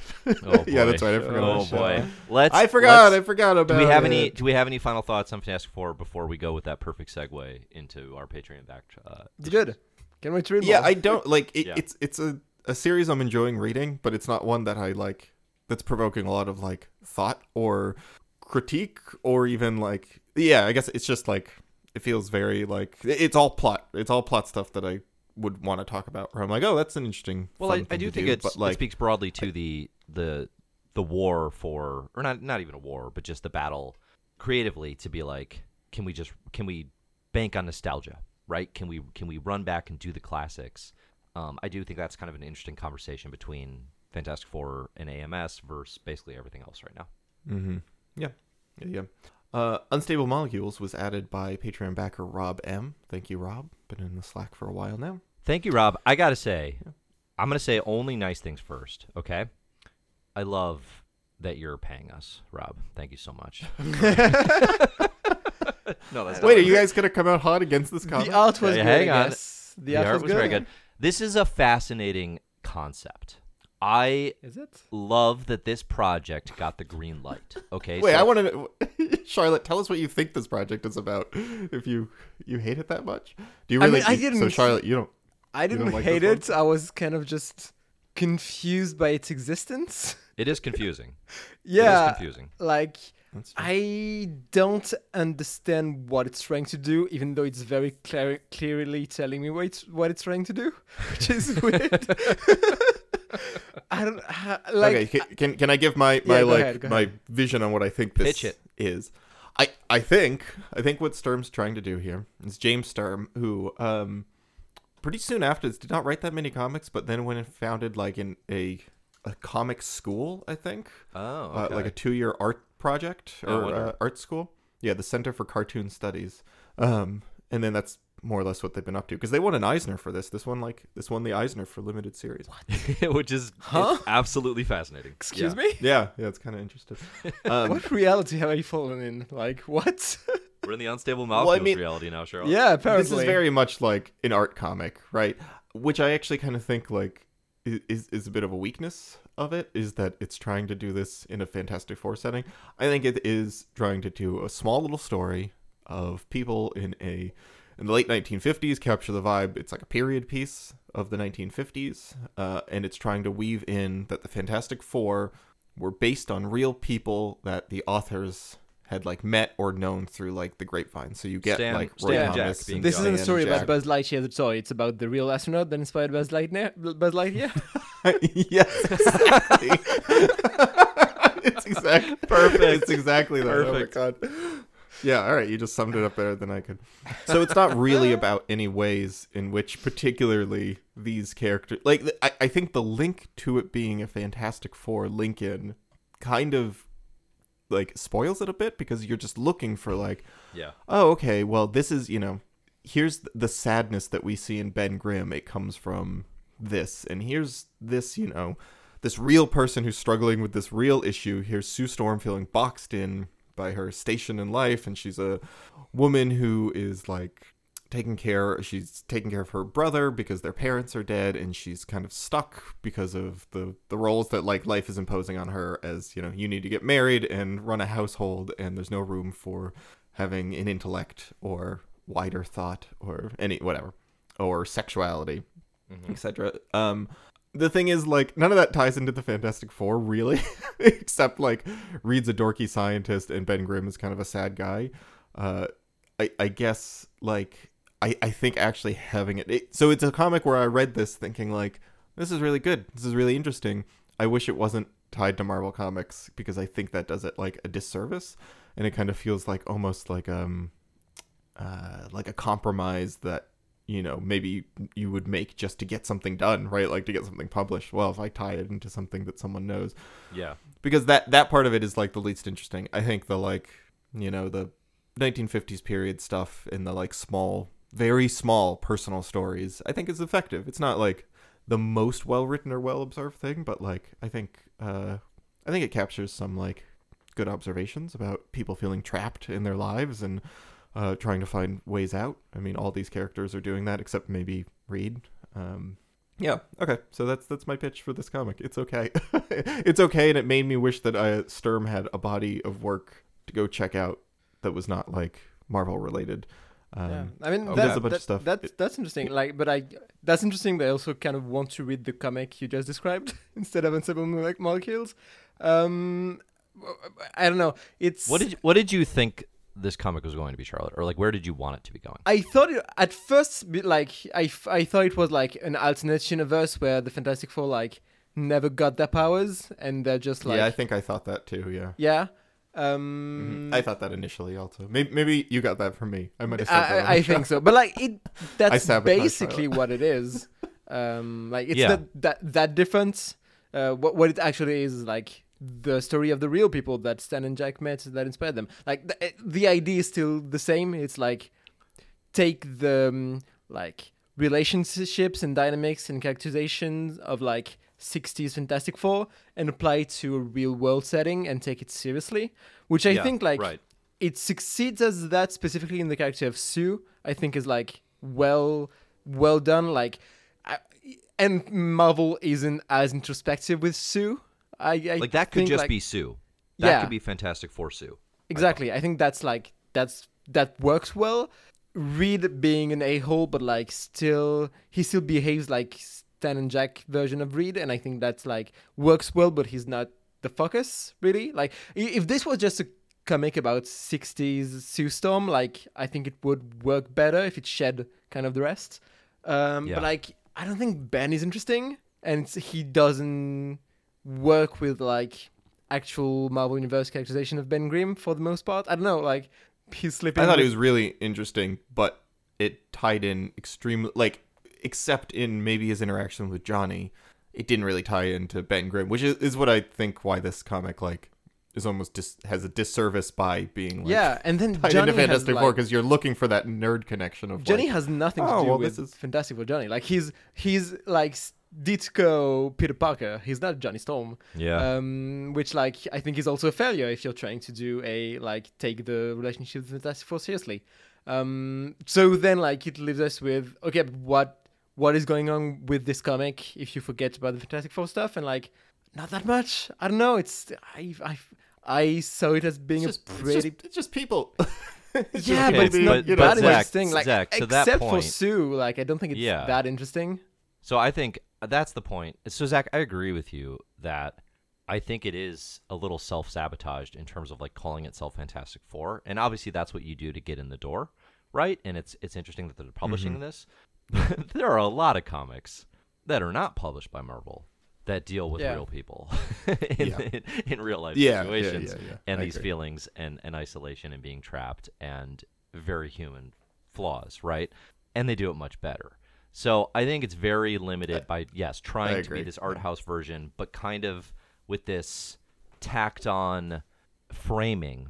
Oh, yeah, that's right. I forgot. Oh boy, let's. I forgot. Let's, I forgot about. Do we have it. any? Do we have any final thoughts on Fantastic Four before we go with that perfect segue into our Patreon back? Uh, Good. Can't wait to read. Yeah, more. I don't like. It, yeah. It's it's a, a series I'm enjoying reading, but it's not one that I like. That's provoking a lot of like thought or critique or even like. Yeah, I guess it's just like it feels very like it's all plot. It's all plot stuff that I. Would want to talk about where I'm like, oh, that's an interesting. Well, I, I do think do, it's, like, it speaks broadly to I, the the the war for, or not not even a war, but just the battle creatively to be like, can we just can we bank on nostalgia, right? Can we can we run back and do the classics? Um, I do think that's kind of an interesting conversation between Fantastic Four and A M S versus basically everything else right now. Mm-hmm. Yeah, yeah, yeah. Uh, Unstable Molecules was added by Patreon backer Rob M. Thank you, Rob. Been in the Slack for a while now. Thank you, Rob. I got to say, I'm going to say only nice things first, okay? I love that you're paying us, Rob. Thank you so much. No, that's Wait, are you guys going to come out hot against this comic? The art was hey, good, hang on. The, the art, art was, was good. very good. This is a fascinating concept. I is it? love that this project got the green light. Okay. Wait, so... I want to... Charlotte, tell us what you think this project is about. If you you hate it that much. Do you really... I mean, I didn't... So, Charlotte, you don't... I didn't like hate it. I was kind of just confused by its existence. It is confusing. Yeah. It is confusing. Like, I don't understand what it's trying to do, even though it's very clear, clearly telling me what it's, what it's trying to do, which is weird. I don't... Ha, like, okay, can, can can I give my, my yeah, like ahead, my ahead. vision on what I think this is? I, I think I think what Sturm's trying to do here is James Sturm, who... um. pretty soon after this, did not write that many comics, but then when it founded like in a a comic school, I think. Oh, okay. uh, like a two-year art project or uh, art school. Yeah, the Center for Cartoon Studies, um, and then that's more or less what they've been up to because they won an Eisner for this. This one, like this, won the Eisner for limited series, what? which is huh? absolutely fascinating. Excuse yeah. me. Yeah, yeah, it's kind of interesting. Um, what reality have I fallen in? Like what? We're in the Unstable Molecules well, I mean, reality now, Cheryl. Yeah, apparently. This is very much like an art comic, right? Which I actually kind of think like is is a bit of a weakness of it, is that it's trying to do this in a Fantastic Four setting. I think it is trying to do a small little story of people in a in the late nineteen fifties, capture the vibe. It's like a period piece of the nineteen fifties, uh, and it's trying to weave in that the Fantastic Four were based on real people that the authors... had like met or known through like the grapevine. So you get Stan, like Roy Stan Thomas. Jack being this isn't a story about Buzz Lightyear, so it's about the real astronaut that inspired Buzz Lightyear. Buzz Lightyear. Yes, exactly. It's exactly perfect. It's exactly that. Perfect. Oh my God. Yeah, all right, you just summed it up better than I could. So it's not really about any ways in which particularly these characters... Like, I, I think the link to it being a Fantastic Four Lincoln kind of, like, spoils it a bit because you're just looking for, like, yeah. oh, okay, well, this is, you know, here's the sadness that we see in Ben Grimm. It comes from this. And here's this, you know, this real person who's struggling with this real issue. Here's Sue Storm feeling boxed in by her station in life, and she's a woman who is like taking care she's taking care of her brother because their parents are dead, and she's kind of stuck because of the the roles that like life is imposing on her, as you know, you need to get married and run a household, and there's no room for having an intellect or wider thought or any whatever, or sexuality, mm-hmm. etc. um The thing is, like, none of that ties into the Fantastic Four, really, except, like, Reed's a dorky scientist and Ben Grimm is kind of a sad guy. Uh, I, I guess, like, I, I think actually having it, it... So it's a comic where I read this thinking, like, this is really good. This is really interesting. I wish it wasn't tied to Marvel Comics because I think that does it, like, a disservice. And it kind of feels like almost like, um, uh, like a compromise that, you know, maybe you would make just to get something done, right? Like to get something published. Well, if I tie it into something that someone knows. Yeah. Because that, that part of it is like the least interesting. I think the like, you know, the nineteen fifties period stuff and the like small, very small personal stories, I think is effective. It's not like the most well-written or well-observed thing, but like, I think, uh, I think it captures some like good observations about people feeling trapped in their lives and, Uh, trying to find ways out. I mean, all these characters are doing that, except maybe Reed. Um, yeah, okay. So that's that's my pitch for this comic. It's okay. It's okay, and it made me wish that I, Sturm had a body of work to go check out that was not, like, Marvel-related. Um, yeah. I mean, oh, that, there's a bunch that, of stuff. That's, that's interesting. It, like, but I that's interesting. But I also kind of want to read the comic you just described instead of Unstable Molecules. Um, I don't know. It's what did you, what did you think this comic was going to be, Charlotte? Or like, where did you want it to be going? I thought it, at first, like, I, I thought it was like an alternate universe where the Fantastic Four like never got their powers and they're just like... Yeah, I think I thought that too, yeah. Yeah. Um, mm-hmm. I thought that initially also. Maybe, maybe you got that from me. I might have said I, that. I think so. But like, it that's basically what it is. Um, like, it's yeah. that, that, that difference. Uh, what, what it actually is is like... the story of the real people that Stan and Jack met that inspired them. Like, the, the idea is still the same. It's like, take the, um, like, relationships and dynamics and characterizations of, like, sixties Fantastic Four and apply it to a real-world setting and take it seriously, which I yeah, think, like, right. it succeeds as that specifically in the character of Sue, I think is, like, well, well done. Like, I, and Marvel isn't as introspective with Sue. I, I like that could think, just like, be Sue. That yeah. could be Fantastic Four Sue. Exactly. I, I think that's like that's that works well. Reed being an a-hole, but like still he still behaves like Stan and Jack version of Reed, and I think that's like works well, but he's not the focus really. Like if this was just a comic about sixties Sue Storm, like I think it would work better if it shed kind of the rest. Um, yeah. But like I don't think Ben is interesting, and he doesn't work with like actual Marvel Universe characterization of Ben Grimm for the most part. I don't know, like he's slipping. I thought with... it was really interesting, but it tied in extremely like, except in maybe his interaction with Johnny, it didn't really tie into Ben Grimm, which is, is what I think why this comic like is almost dis- has a disservice by being like, yeah, and then tied Johnny into Fantastic Four because like, you're looking for that nerd connection of Johnny like, has nothing to oh, do well, with this is... Fantastic Four Johnny. Like he's he's like. Ditko Peter Parker. He's not Johnny Storm. Yeah. Um, which, like, I think is also a failure if you're trying to do a, like, take the relationship with Fantastic Four seriously. Um, so then, like, it leaves us with, okay, what what is going on with this comic if you forget about the Fantastic Four stuff? And, like, not that much. I don't know. It's, I I, I saw it as being it's just, a pretty... It's just, it's just people. It's yeah, just, but it's not but, that Zach, interesting. Like, Zach, except that point, for Sue, like, I don't think it's yeah. that interesting. So I think... That's the point. So, Zach, I agree with you that I think it is a little self-sabotaged in terms of like calling itself Fantastic Four. And obviously that's what you do to get in the door, right? And it's it's interesting that they're publishing mm-hmm. this. There are a lot of comics that are not published by Marvel that deal with yeah. real people in, yeah. in, in real life yeah, situations yeah, yeah, yeah. and I these agree. feelings and, and isolation and being trapped and very human flaws, right? And they do it much better. So I think it's very limited by, yes, trying to be this art house version, but kind of with this tacked on framing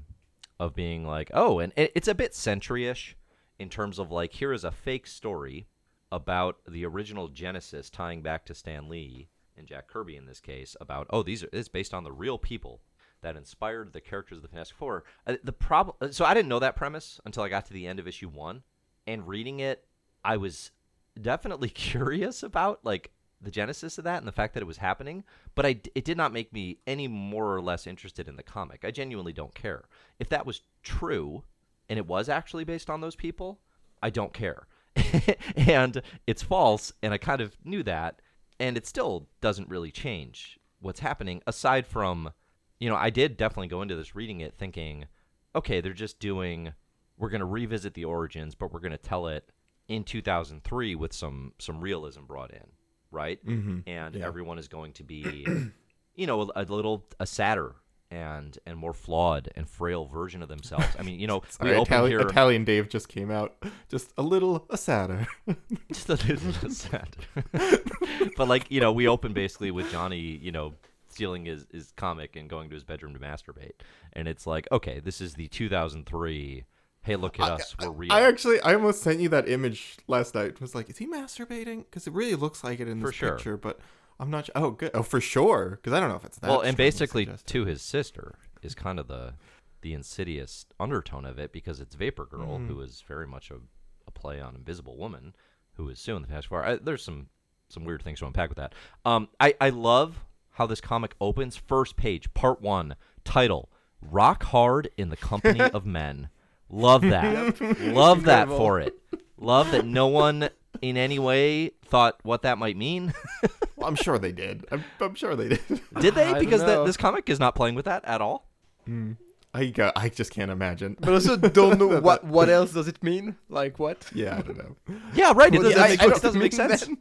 of being like, oh, and it's a bit century-ish in terms of like, here is a fake story about the original Genesis tying back to Stan Lee and Jack Kirby in this case about, oh, these are, it's based on the real people that inspired the characters of the Fantastic Four. Uh, the problem, so I didn't know that premise until I got to the end of issue one, and reading it, I was definitely curious about like the genesis of that and the fact that it was happening, but I, it did not make me any more or less interested in the comic. I genuinely don't care. If that was true and it was actually based on those people, I don't care. And it's false, and I kind of knew that, and it still doesn't really change what's happening aside from, you know, I did definitely go into this reading it thinking, okay, they're just doing, we're going to revisit the origins, but we're going to tell it in two thousand three with some some realism brought in, right? Mm-hmm. And yeah. everyone is going to be, you know, a, a little, a sadder and and more flawed and frail version of themselves. I mean, you know, Sorry, we open Itali- here... Italian Dave just came out, just a little a sadder. Just a little sadder. But like, you know, we open basically with Johnny, you know, stealing his, his comic and going to his bedroom to masturbate. And it's like, okay, this is the two thousand three, hey, look at I, us, we're real. I actually, I almost sent you that image last night. I was like, is he masturbating? Because it really looks like it in this sure. picture, but I'm not sure. Oh, good. Oh, for sure. Because I don't know if it's that. Well, and basically to his sister is kind of the the insidious undertone of it, because it's Vapor Girl, mm-hmm. who is very much a, a play on Invisible Woman, who is suing the Fantastic Four. I, there's some, some weird things to unpack with that. Um, I, I love how this comic opens. First page, part one, title, Rock Hard in the Company of Men. Love that. Love that for it. Love that no one in any way thought what that might mean. Well, I'm sure they did. I'm, I'm sure they did. Did they? I because the, this comic is not playing with that at all. Mm. I go, I just can't imagine. But I also don't know what, what else does it mean. Like what? Yeah, I don't know. Yeah, right. It doesn't, yeah, make, I, I it doesn't make sense. Then.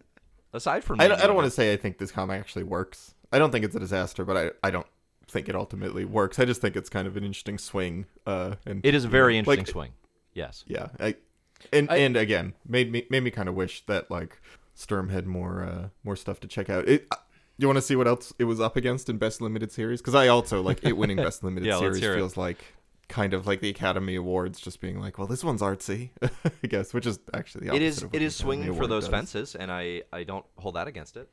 Aside from, I don't, I don't want to say I think this comic actually works. I don't think it's a disaster, but I, I don't think it ultimately works. I just think it's kind of an interesting swing. Uh, and it is a very interesting like, swing. Yes. Yeah. I, and I, and again, made me made me kind of wish that like Sturm had more uh, more stuff to check out. It, uh, you want to see what else it was up against in Best Limited Series? Because I also like it winning Best Limited yeah, Series feels it. like kind of like the Academy Awards just being like, well, this one's artsy, I guess, which is actually the opposite. It is of what it is swinging for those does. fences, and I, I don't hold that against it.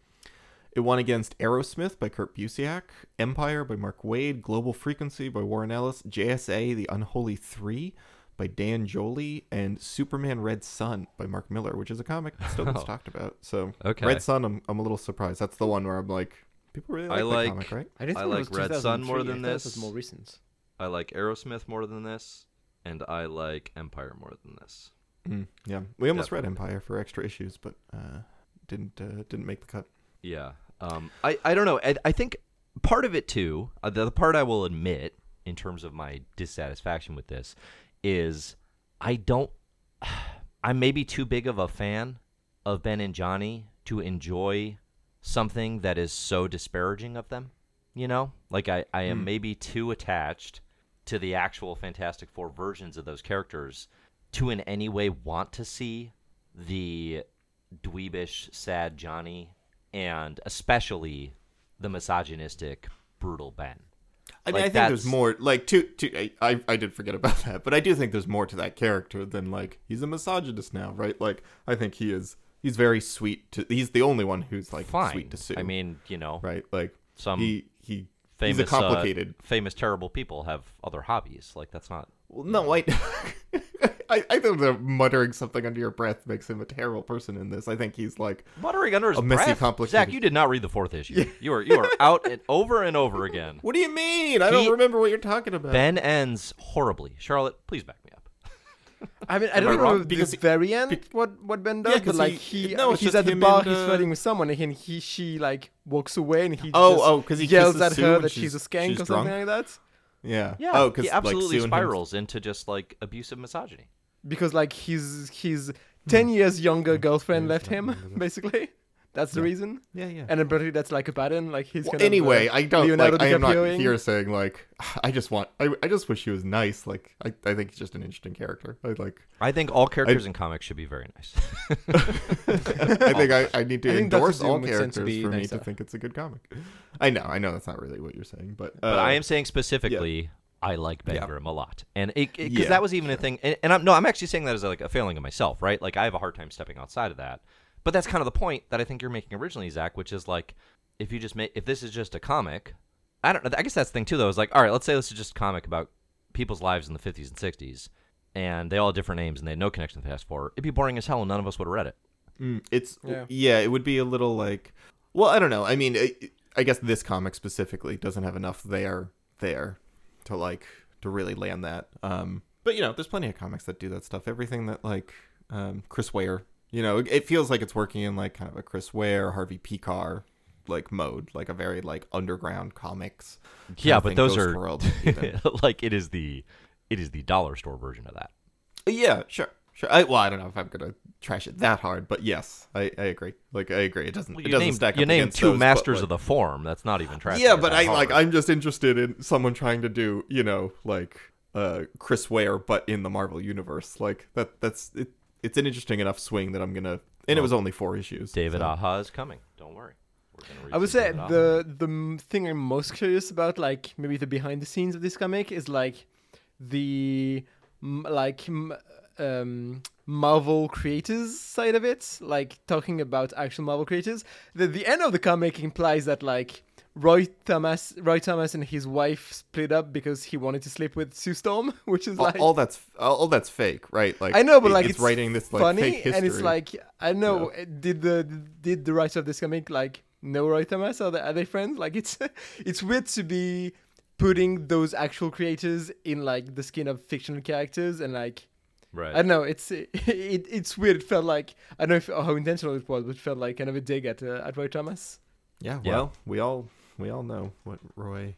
It won against Aerosmith by Kurt Busiek, Empire by Mark Waid, Global Frequency by Warren Ellis, J S A, The Unholy Three by Dan Jolie, and Superman Red Sun by Mark Miller, which is a comic still gets oh. talked about. So okay. Red Sun, I'm, I'm a little surprised. That's the one where I'm like, people really like, I like that comic, right? I, didn't I like Red Sun more than this. This is more recent. I like Aerosmith more than this, and I like Empire more than this. Mm, yeah, we almost Definitely. read Empire for extra issues, but uh, didn't uh, didn't make the cut. Yeah. Um, I, I don't know. I, I think part of it, too, uh, the, the part I will admit in terms of my dissatisfaction with this is I don't – I'm maybe too big of a fan of Ben and Johnny to enjoy something that is so disparaging of them, you know? Like I, I am mm. maybe too attached to the actual Fantastic Four versions of those characters to in any way want to see the dweebish, sad Johnny – and especially the misogynistic, brutal Ben. I mean, like, I think that's... there's more, like, to, to, I, I did forget about that, but I do think there's more to that character than, like, he's a misogynist now, right? Like, I think he is, he's very sweet to, he's the only one who's, like, Fine. sweet to Sue. I mean, you know. Right? Like, some he, he, famous, he's a complicated. Uh, famous, terrible people have other hobbies. Like, that's not. Well, no, I, I, I think that muttering something under your breath makes him a terrible person in this. I think he's like muttering under his a messy, breath. Complicated... Zach, you did not read the fourth issue. Yeah. You are you are out and over and over again. What do you mean? I he, don't remember what you're talking about. Ben ends horribly. Charlotte, please back me up. I mean, I don't know at the very end what, what Ben does, yeah, but like he, he no, he's at the bar, he's flirting with someone, and he, she like walks away, and he oh, just oh, 'cause he yells at her that she's a skank or something like that. Yeah. Yeah. Oh, because he absolutely like, spirals him. into just like abusive misogyny. Because like his his ten years younger girlfriend left him, basically. That's the yeah. reason. Yeah, yeah. And apparently that's like a pattern. Like he's well, kind anyway. Of, uh, I don't. Leonardo like, I am not here saying like I just want. I, I just wish she was nice. Like I, I think he's just an interesting character. I like. I think all characters I, in comics should be very nice. I think I, I need to I endorse all characters for nicer. me to think it's a good comic. I know. I know that's not really what you're saying, but uh, but I am saying specifically. Yeah. I like Ben Grimm yeah. a lot, and it because yeah, that was even sure. a thing. And, and I'm no, I'm actually saying that as like a failing of myself, right? Like I have a hard time stepping outside of that. But that's kind of the point that I think you're making originally, Zach, which is like, if you just make, if this is just a comic, I don't know. I guess that's the thing too, though. Is like, all right, let's say this is just a comic about people's lives in the fifties and sixties, and they all have different names and they had no connection to the Fast Four. It'd be boring as hell, and none of us would have read it. Mm, it's yeah. yeah, it would be a little like, well, I don't know. I mean, it, I guess this comic specifically doesn't have enough there there to like to really land that. Um, but you know, there's plenty of comics that do that stuff. Everything that like um, Chris Ware. You know, it feels like it's working in like kind of a Chris Ware, Harvey Pekar like mode, like a very like underground comics. Yeah, but those are world, like it is the it is the dollar store version of that. Yeah, sure, sure. I, well, I don't know if I'm gonna trash it that hard, but yes, I, I agree. Like I agree, it doesn't. Well, it doesn't named, stack up. You named two those, masters like, of the form. That's not even trash. Yeah, but I hard. like I'm just interested in someone trying to do you know like uh, Chris Ware, but in the Marvel universe. Like that. That's it. It's an interesting enough swing that I'm going to... And well, it was only four issues. David so. Aja is coming. Don't worry. We're gonna read I would say David the the thing I'm most curious about, like, maybe the behind the scenes of this comic is, like, the, like, um, Marvel creators side of it. Like, talking about actual Marvel creators. The, the end of the comic implies that, like, Roy Thomas Roy Thomas and his wife split up because he wanted to sleep with Sue Storm, which is all, like all that's all that's fake, right? Like I know, but it, like it's, it's writing this like funny, fake history. And it's like I know yeah. did the did the writer of this comic like know Roy Thomas? Are they, are they friends? Like it's it's weird to be putting those actual creators in like the skin of fictional characters and like right. I don't know. It's it, it it's weird. It felt like I don't know if, how intentional it was, but it felt like kind of a dig at uh, at Roy Thomas. Yeah. Well, yeah. we all. We all know what Roy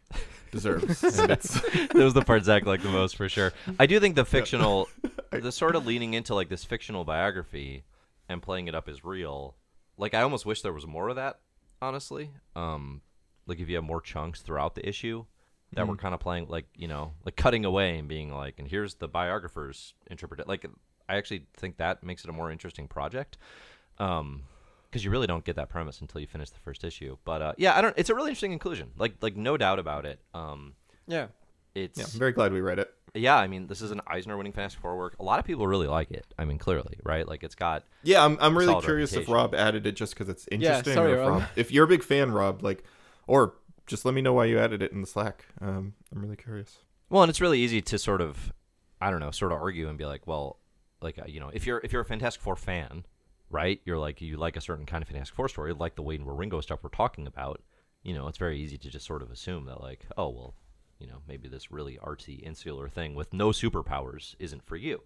deserves. That was the part Zach liked the most, for sure. I do think the fictional, the sort of leaning into like this fictional biography and playing it up as real. Like I almost wish there was more of that, honestly. Um, like if you have more chunks throughout the issue that mm. were kind of playing, like you know, like cutting away and being like, and here's the biographer's interpret. Like I actually think that makes it a more interesting project. Um, Because you really don't get that premise until you finish the first issue, but uh, yeah, I don't. It's a really interesting inclusion, like like no doubt about it. Um, yeah, it's. Yeah, I'm very glad we read it. Yeah, I mean, this is an Eisner-winning Fantastic Four work. A lot of people really like it. I mean, clearly, right? Like it's got. Yeah, I'm. I'm really curious reputation. if Rob added it just because it's interesting. Yeah, sorry, or if, Rob, if you're a big fan, Rob, like, or just let me know why you added it in the Slack. Um, I'm really curious. Well, and it's really easy to sort of, I don't know, sort of argue and be like, well, like you know, if you're if you're a Fantastic Four fan. Right, you're like you like a certain kind of Fantastic Four story, like the Waid and Wieringo stuff we're talking about. You know, it's very easy to just sort of assume that, like, oh well, you know, maybe this really artsy, insular thing with no superpowers isn't for you,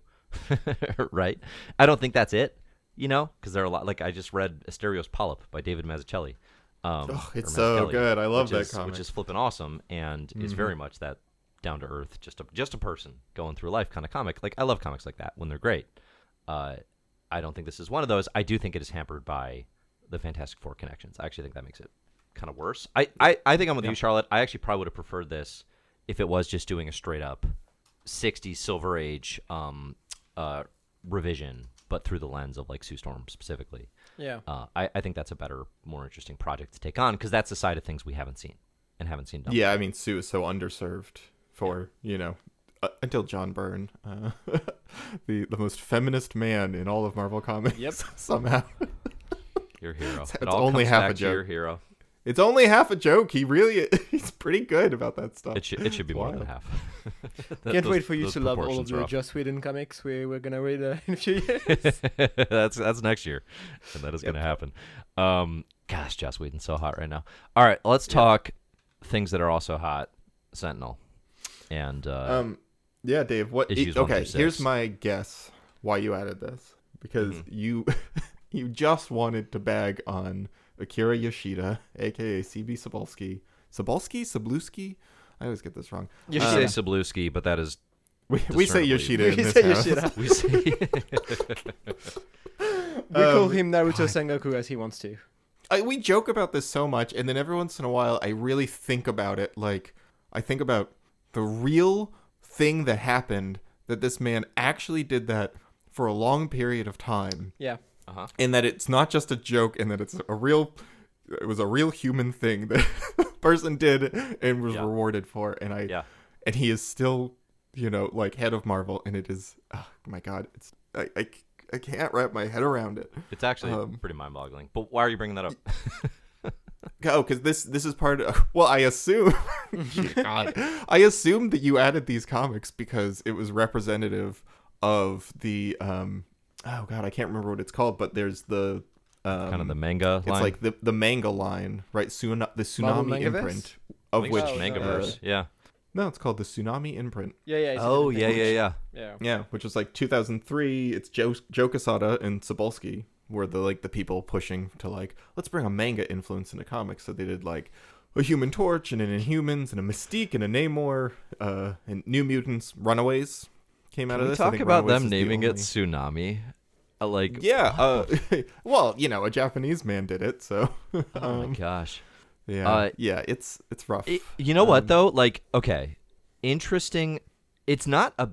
right? I don't think that's it, you know, because there are a lot. Like I just read Asterios Polyp by David Mazzucchelli. Um, oh, it's so good! I love that is, comic, which is flipping awesome, and mm-hmm. is very much that down to earth, just a just a person going through life kind of comic. Like I love comics like that when they're great. Uh, I don't think this is one of those. I do think it is hampered by the Fantastic Four connections. I actually think that makes it kind of worse. I, I, I think I'm with yeah. you, Charlotte. I actually probably would have preferred this if it was just doing a straight up sixties Silver Age um, uh, revision, but through the lens of like Sue Storm specifically. Yeah. Uh, I, I think that's a better, more interesting project to take on because that's the side of things we haven't seen and haven't seen done. Yeah, before. I mean, Sue is so underserved for, yeah. you know, Uh, until John Byrne, uh, the the most feminist man in all of Marvel comics, yep. somehow. Your hero. It's, it it's only half a joke. Your hero. It's only half a joke. He really, he's pretty good about that stuff. It should, it should be wow. more than half. that, Can't those, wait for you to love all of the Joss Whedon comics we we're gonna read uh, in a few years. that's that's next year, and that is yep. gonna happen. Um, gosh, Joss Whedon's so hot right now. All right, let's talk yeah. things that are also hot. Sentinel, and. Uh, um, Yeah, Dave. What? Issues one okay, through six. Here's my guess why you added this, because mm-hmm. you you just wanted to bag on Akira Yoshida, aka C B. Cebulski. Cebulski, Cebulski. I always get this wrong. You uh, say Cebulski, but that is we, we say Yoshida. We in this say house. Yoshida. We say. We um, call him Naruto Sengoku as he wants to. I, we joke about this so much, and then every once in a while, I really think about it. Like, I think about the real thing that happened, that this man actually did that for a long period of time. Yeah. Uh-huh. And that it's not just a joke, and that it's a real, it was a real human thing that the person did and was yeah. rewarded for. And I, yeah. and he is still, you know, like head of Marvel, and it is, oh my God, it's, I, I I can't wrap my head around it. It's actually um, pretty mind-boggling. But why are you bringing that up? Oh, because this this is part of... Well, I assume... God, I assume that you added these comics because it was representative of the... Um, oh, God, I can't remember what it's called, but there's the... Um, kind of the manga it's line? It's like the, the manga line, right? Tsuna- the Tsunami imprint. Of which... So. Mangaverse, uh, yeah. No, it's called the Tsunami imprint. Yeah, yeah. Oh, yeah, yeah, yeah, yeah. Yeah, which was like two thousand three. It's Joe Joe Quesada and Cebulski were the like the people pushing to like let's bring a manga influence into comics. So they did like a Human Torch and an Inhumans and a Mystique and a Namor uh, and New Mutants. Runaways came out Can of this. We talk I think about Runaways them naming the only... it Tsunami. Uh, like yeah, uh, well, you know, a Japanese man did it. So um, oh my gosh. Yeah, uh, yeah, it's it's rough. It, you know um, what though? Like, okay, interesting. It's not a.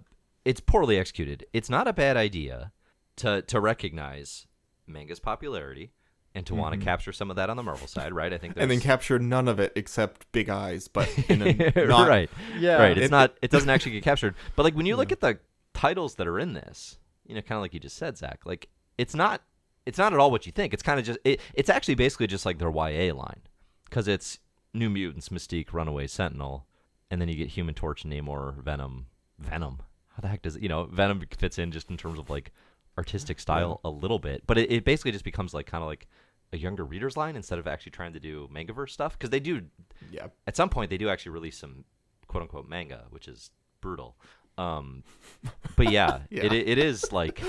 It's poorly executed. It's not a bad idea to to recognize manga's popularity and to mm-hmm. want to capture some of that on the Marvel side, right? I think. There's... And then capture none of it except big eyes, but in a not... right, yeah, right. It's it, not. It doesn't actually get captured. But like when you look yeah. at the titles that are in this, you know, kind of like you just said, Zach. Like it's not. It's not at all what you think. It's kind of just. It, it's actually basically just like their Y A line. Because it's New Mutants, Mystique, Runaway, Sentinel, and then you get Human Torch, Namor, Venom. Venom. How the heck does it, you know, Venom fits in just in terms of like artistic style yeah. a little bit. But it, it basically just becomes like kind of like a younger reader's line instead of actually trying to do Mangaverse stuff. Because they do, yeah. at some point, they do actually release some quote unquote manga, which is brutal. Um, but yeah, yeah. It, it is like,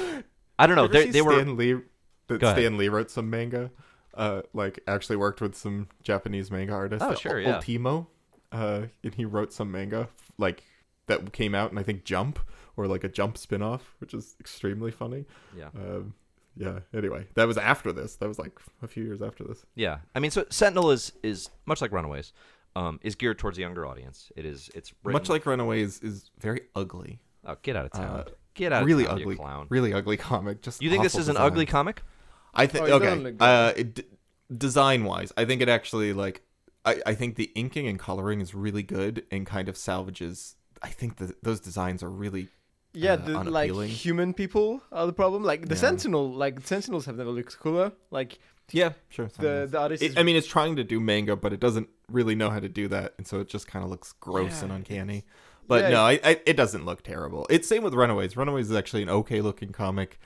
I don't know. They, they were. Stan Lee, that Stan Lee wrote some manga. Uh, like actually worked with some Japanese manga artists. Oh, sure, yeah. Ultimo, uh, and he wrote some manga like that came out in I think Jump or like a Jump spinoff, which is extremely funny. Yeah. Um, yeah. Anyway, that was after this. That was like a few years after this. Yeah. I mean, so Sentinel is is much like Runaways, um, is geared towards a younger audience. It is. It's written... much like Runaways is very ugly. Oh, get out of town! Uh, get out! Really of town, ugly, you clown. Really ugly comic. Just you think this is design. An ugly comic? I think oh, okay. Uh, it d- design wise, I think it actually like I, I think the inking and coloring is really good and kind of salvages. I think the, those designs are really yeah, uh, the, like human people are the problem. Like the yeah. Sentinel, like Sentinels have never looked cooler. Like yeah, sure. The the artist. It, is... I mean, it's trying to do manga, but it doesn't really know how to do that, and so it just kind of looks gross yeah, and uncanny. But yeah, no, I, I, it doesn't look terrible. It's same with Runaways. Runaways is actually an okay looking comic.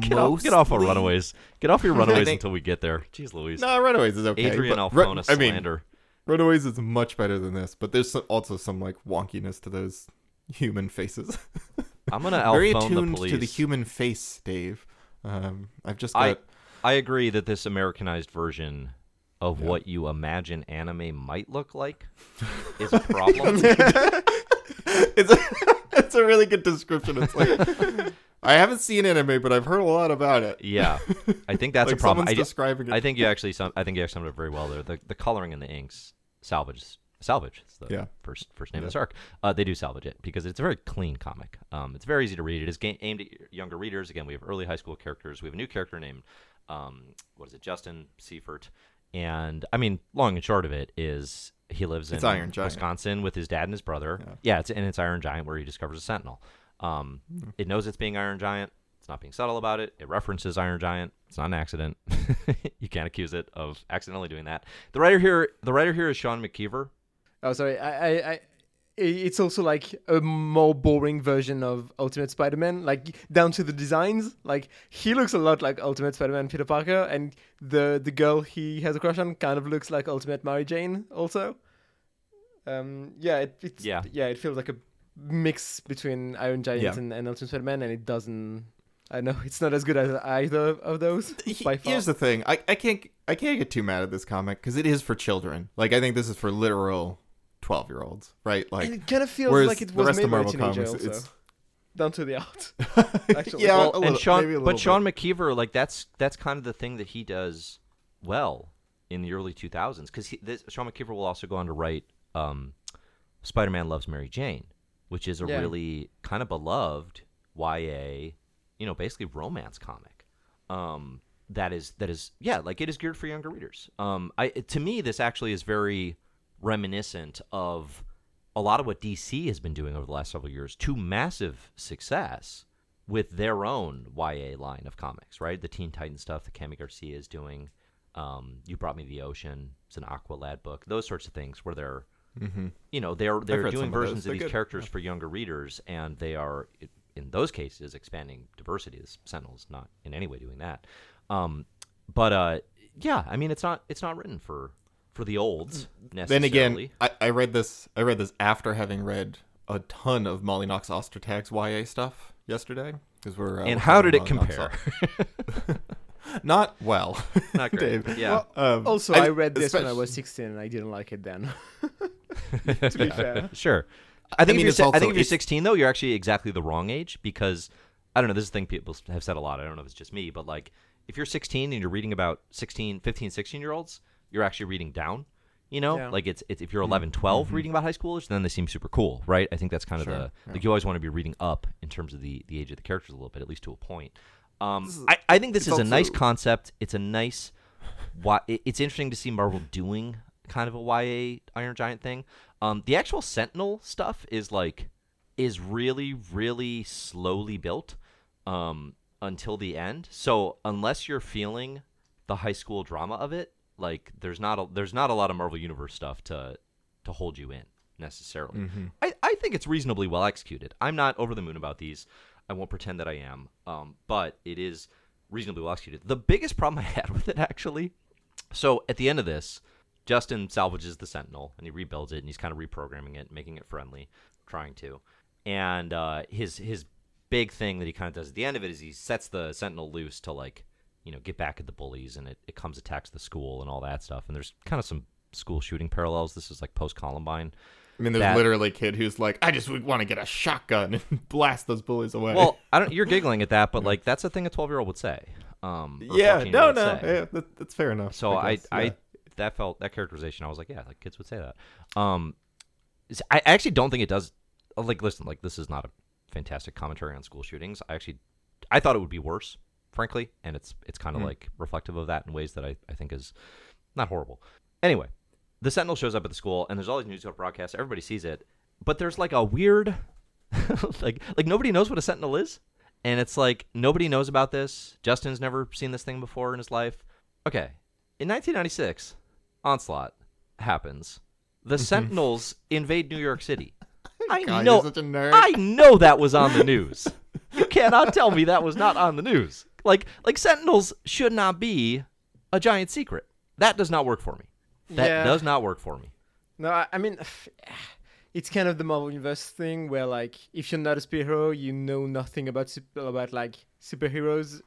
get, off, get off our Runaways. Get off your Runaways think, until we get there. Jeez Louise. No, nah, Runaways is okay. Adrian Alfona Ru- slander. I mean, Runaways is much better than this, but there's some, also some like wonkiness to those human faces. I'm gonna Alfona Very attuned the police. To the human face, Dave. Um, I've just. Got... I I agree that this Americanized version of yeah. what you imagine anime might look like is a problem. it's a it's a really good description. It's like. I haven't seen anime, but I've heard a lot about it. Yeah, I think that's like a problem. I, describing it. I think you actually, sum, I think you actually summed it very well there. The, the coloring and the inks salvage, salvage. It's the yeah. first first name yeah. of this arc. Uh, they do salvage it because it's a very clean comic. Um, it's very easy to read. It is ga- aimed at younger readers. Again, we have early high school characters. We have a new character named, um, what is it, Justin Seifert. And I mean, long and short of it is he lives in Iron Wisconsin with his dad and his brother. Yeah, yeah it's and it's Iron Giant where he discovers a Sentinel. Um, it knows it's being Iron Giant. It's not being subtle about it. It references Iron Giant. It's not an accident. You can't accuse it of accidentally doing that. The writer here, the writer here is Sean McKeever. Oh, sorry. I, I, I it's also like a more boring version of Ultimate Spider-Man, like down to the designs. Like he looks a lot like Ultimate Spider-Man Peter Parker, and the the girl he has a crush on kind of looks like Ultimate Mary Jane. Also, um, yeah, it, it's yeah. yeah, it feels like a mix between Iron Giant yeah. and, and Ultimate Spider-Man, and it doesn't. I know it's not as good as either of those. By far. Here's the thing: I, I can't I can't get too mad at this comic because it is for children. Like, I think this is for literal twelve-year-olds, right? Like, and it kind of feels like it was made by a teenager. Comics, it's down to the out. Actually, yeah, well, a little, and Sean, maybe a little but bit. Sean McKeever, like that's that's kind of the thing that he does well in the early two thousands, because Sean McKeever will also go on to write um, Spider-Man Loves Mary Jane, which is a yeah. really kind of beloved Y A. You know, basically romance comic. Um, that is that is yeah, like it is geared for younger readers. Um, I to me this actually is very reminiscent of a lot of what D C has been doing over the last several years to massive success with their own Y A line of comics, right? The Teen Titans stuff that Cami Garcia is doing. Um, You Brought Me the Ocean. It's an Aqualad book. Those sorts of things where they're, mm-hmm. you know, they're they're doing versions of, they're of these good. characters yeah. for younger readers, and they are. It, in those cases, expanding diversity. The Sentinel's not in any way doing that. Um, but, uh, yeah, I mean, it's not it's not written for, for the olds, necessarily. Then again, I, I read this I read this after having read a ton of Molly Knox Ostertag's Y A stuff yesterday. We're, uh, and how did it compare? Not well. Not great. Dave. Yeah. Well, um, also, I, I read this especially... when I was sixteen, and I didn't like it then. To be fair. Sure. I think, I, mean, if you're, also, I think if you're sixteen, though, you're actually exactly the wrong age because, I don't know, this is a thing people have said a lot. I don't know if it's just me, but, like, if you're sixteen and you're reading about sixteen, fifteen, sixteen-year-olds, you're actually reading down, you know? Yeah. Like, it's, it's if you're eleven, twelve mm-hmm. reading about high schoolers, then they seem super cool, right? I think that's kind sure. of the yeah. – like, you always want to be reading up in terms of the, the age of the characters a little bit, at least to a point. Um, is, I, I think this is also... a nice concept. It's a nice – it's interesting to see Marvel doing kind of a Y A Iron Giant thing. Um, the actual Sentinel stuff is like is really, really slowly built um, until the end. So unless you're feeling the high school drama of it, like there's not a, there's not a lot of Marvel Universe stuff to to hold you in necessarily. Mm-hmm. I, I think it's reasonably well executed. I'm not over the moon about these. I won't pretend that I am. Um, but it is reasonably well executed. The biggest problem I had with it actually. So at the end of this. Justin salvages the Sentinel, and he rebuilds it, and he's kind of reprogramming it, making it friendly, trying to. And uh, his his big thing that he kind of does at the end of it is he sets the Sentinel loose to, like, you know, get back at the bullies, and it, it comes attacks the school and all that stuff. And there's kind of some school shooting parallels. This is, like, post-Columbine. I mean, there's that, literally a kid who's like, I just would want to get a shotgun and blast those bullies away. Well, I don't. You're giggling at that, but, like, that's a thing a twelve-year-old would say. Um, yeah, no, no. Yeah, that, that's fair enough. So I... Guess, I, yeah. I that felt that characterization I was like yeah like kids would say that um I actually don't think it does like listen like this is not a fantastic commentary on school shootings. I actually I thought it would be worse, frankly, and it's it's kind of mm-hmm. like reflective of that in ways that I, I think is not horrible. Anyway, the Sentinel shows up at the school and there's all these news broadcasts, everybody sees it, but there's like a weird like like nobody knows what a Sentinel is, and it's like nobody knows about this. Justin's never seen this thing before in his life. Okay, in nineteen ninety-six Onslaught happens. The Sentinels invade New York City. I God, know. You're such a nerd. I know that was on the news. You cannot tell me that was not on the news. Like, like Sentinels should not be a giant secret. That does not work for me. That yeah. does not work for me. No, I, I mean, it's kind of the Marvel Universe thing where, like, if you're not a superhero, you know nothing about about like superheroes,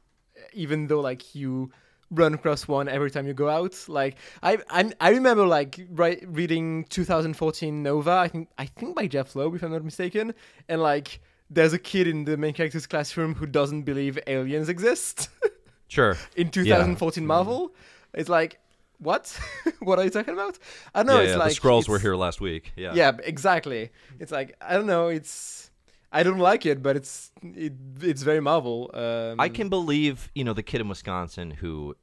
even though like you. Run across one every time you go out. Like I, I, I remember like right, reading twenty fourteen Nova. I think I think by Jeff Loeb, if I'm not mistaken. And like, there's a kid in the main character's classroom who doesn't believe aliens exist. Sure. In twenty fourteen yeah. Marvel, mm-hmm. It's like, what? What are you talking about? I don't know. Yeah, it's yeah, like the Skrulls were here last week. Yeah. Yeah, exactly. It's like I don't know. It's. I don't like it, but it's it, it's very Marvel. Um, I can believe, you know, the kid in Wisconsin who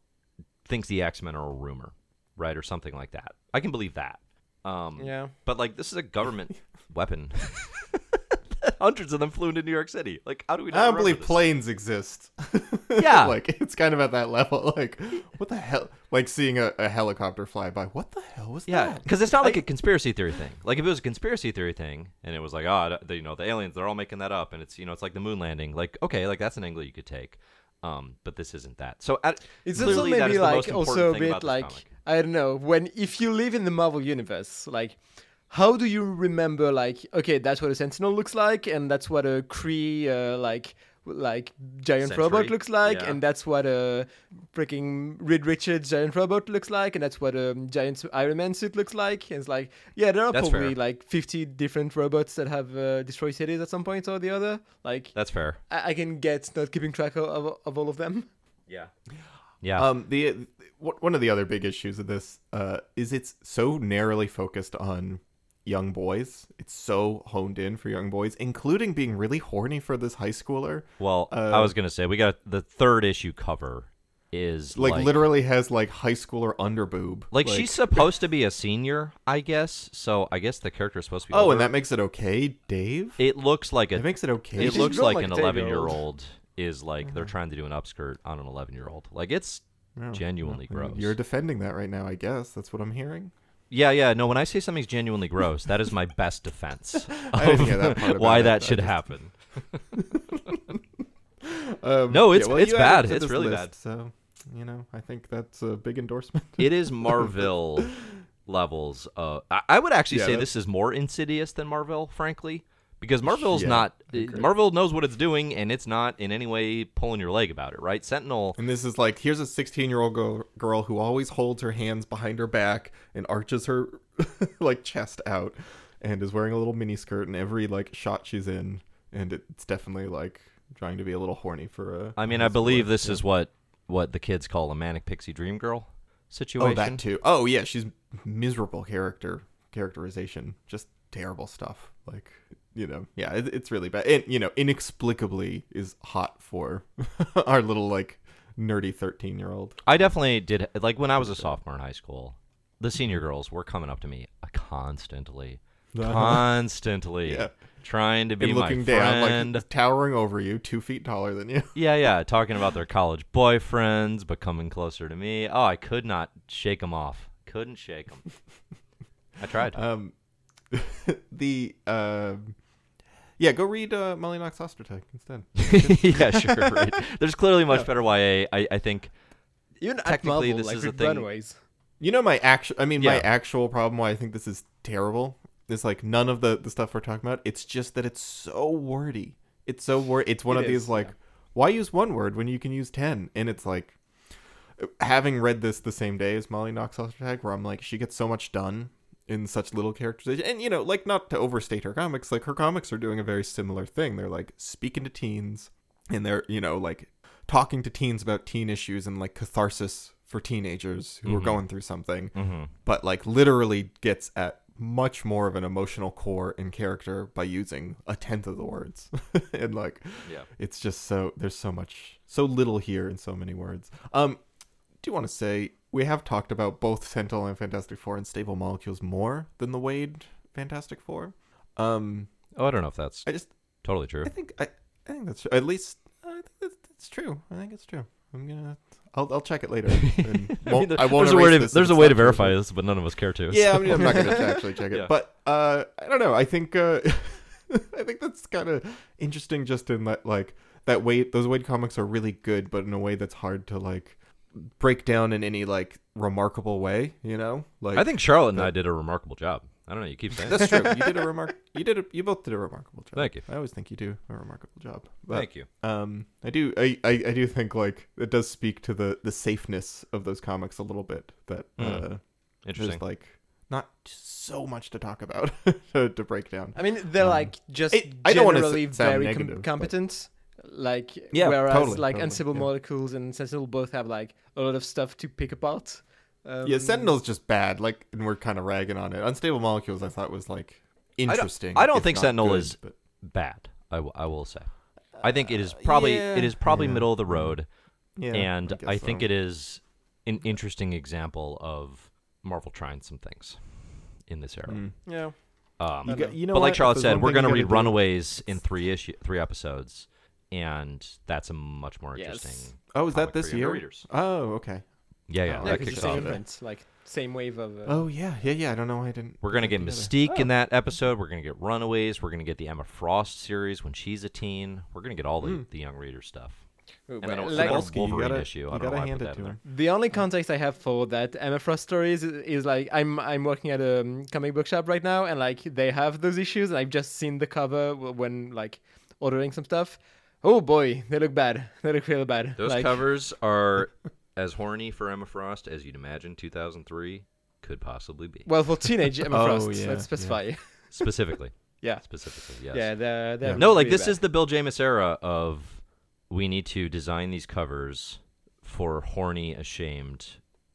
thinks the X-Men are a rumor, right, or something like that. I can believe that. Um, yeah. But, like, this is a government weapon. Hundreds of them flew into New York City. Like, how do we? Not I don't believe this? Planes exist. Yeah. Like, it's kind of at that level. Like, what the hell? Like, seeing a, a helicopter fly by. What the hell was yeah, that? Yeah, because it's not like I... a conspiracy theory thing. Like, if it was a conspiracy theory thing, and it was like, oh, the, you know, the aliens, they're all making that up, and it's, you know, it's like the moon landing. Like, okay, like that's an angle you could take, um, but this isn't that. So, at, it's also maybe like also a bit like I don't know when if you live in the Marvel universe, like how do you remember, like, okay, that's what a Sentinel looks like, and that's what a Kree, uh, like, like giant Sentry. robot looks like, yeah. and that's what a freaking Reed Richards giant robot looks like, and that's what a giant Iron Man suit looks like. And it's like, yeah, there are that's probably fair. like fifty different robots that have uh, destroyed cities at some point or the other. Like, that's fair. I, I can get not keeping track of, of of all of them. Yeah, yeah. Um, the one of the other big issues of this uh is it's so narrowly focused on young boys. It's so honed in for young boys, including being really horny for this high schooler. Well, uh, I was gonna say, we got the third issue cover is like, like literally has like high schooler underboob. Like, like she's supposed to be a senior, I guess. So I guess the character is supposed to be. Oh, older. And that makes it okay, Dave. It looks like a. It makes it okay. It she's looks like, like an eleven-year-old is like they're trying to do an upskirt on an eleven-year-old. Like, it's no, genuinely no, gross. You're defending that right now, I guess. That's what I'm hearing. Yeah, yeah. No, when I say something's genuinely gross, that is my best defense of that why that it, should just... happen. um, no, it's yeah, well, it's bad. It's really list, bad. So, you know, I think that's a big endorsement. It is Marvel levels. Uh, I, I would actually yeah, say that's... this is more insidious than Marvel, frankly, because Marvel's yeah, not. Marvel knows what it's doing, and it's not in any way pulling your leg about it, right? Sentinel. And this is like, here's a sixteen-year-old girl who always holds her hands behind her back and arches her like chest out, and is wearing a little mini skirt in every like shot she's in, and it's definitely like trying to be a little horny for a. I mean, I believe this yeah. is what what the kids call a manic pixie dream girl situation. Oh, that too. Oh yeah, she's miserable character characterization, just terrible stuff. Like. You know, yeah, it's really bad. And, you know, inexplicably is hot for our little, like, nerdy thirteen-year-old. I definitely did. Like, when I was a sophomore in high school, the senior girls were coming up to me constantly, constantly yeah. trying to be and looking my down, like, towering over you, two feet taller than you. yeah, yeah, talking about their college boyfriends, but coming closer to me. Oh, I could not shake them off. Couldn't shake them. I tried. Um, the... Uh, Yeah, go read uh, Molly Knox Ostertag instead. yeah, sure. Read. There's clearly much yeah. better Y A. I, I think even technically Marvel, this like is a thing. Runaways. You know, my actual, I mean, yeah. my actual problem why I think this is terrible is like none of the, the stuff we're talking about. It's just that it's so wordy. It's so wordy. It's one it of is, these like, yeah. why use one word when you can use ten? And it's like, having read this the same day as Molly Knox Ostertag, where I'm like, she gets so much done in such little characterization. And, you know, like, not to overstate her comics, like, her comics are doing a very similar thing. They're, like, speaking to teens, and they're, you know, like, talking to teens about teen issues and, like, catharsis for teenagers who mm-hmm. are going through something, mm-hmm. but, like, literally gets at much more of an emotional core in character by using a tenth of the words. and, like, yeah. it's just so, there's so much, so little here in so many words. Um, do you want to say... We have talked about both Sentinel and Fantastic Four and Stable Molecules more than the Waid Fantastic Four. Um, oh, I don't know if that's I just, totally true. I think I, I think that's at least I think that's, that's true. I think it's true. I'm gonna I'll I'll check it later. And I mean, there, I won't there's a way to, there's a way to verify this, but none of us care to. Yeah, so. I mean, I'm not gonna actually check it. Yeah. But uh, I don't know. I think uh, I think that's kind of interesting. Just in that like that Waid those Waid comics are really good, but in a way that's hard to like. break down in any like remarkable way, you know. Like I think Charlotte and the, I did a remarkable job. I don't know. You keep saying that's true. You did a remark. You did. A, you both did a remarkable job. Thank you. I always think you do a remarkable job. But, Thank you. Um, I do. I, I, I do think like it does speak to the the safeness of those comics a little bit. That mm. uh, interesting. Like not so much to talk about to, to break down. I mean, they're um, like just it, generally I don't want to sound very negative, com- competent. But... Like, yeah, whereas, totally, like, totally, Unstable yeah. Molecules and Sentinel both have, like, a lot of stuff to pick apart. Um, yeah, Sentinel's just bad, like, and we're kind of ragging on it. Unstable Molecules, I thought, was, like, interesting. I don't, I don't think Sentinel good, is but... bad, I, w- I will say. I think it is probably, uh, yeah. it is probably yeah. middle of the road, yeah, and I, I think so. It is an interesting example of Marvel trying some things in this era. Mm. Yeah. Um, you got, you know but like what? Charlotte said, we're going to read do... Runaways in three issue, three episodes. And that's a much more interesting. Yes. Oh, is that this year? Readers. Oh, okay. Yeah, yeah. Oh, that kicks off. Event, like same wave of. Uh, oh yeah, yeah, yeah. I don't know why I didn't. We're gonna get Mystique oh. in that episode. We're gonna get Runaways. We're gonna get the Emma Frost series when she's a teen. We're gonna get all the, mm. the young reader stuff. And then a, like, Wolverine you gotta, issue. I don't know why I put that in there. The only context I have for that Emma Frost story is, is like I'm I'm working at a comic book shop right now, and like they have those issues, and I've just seen the cover when like ordering some stuff. Oh boy, they look bad. They look real bad. Those like... covers are as horny for Emma Frost as you'd imagine two thousand three could possibly be. Well, for teenage Emma oh, Frost, yeah, let's specify. Yeah. Specifically. Yeah. Specifically, yes. Yeah, they're, they're yeah. No, like this bad. Is the Bill Jamis era of we need to design these covers for horny, ashamed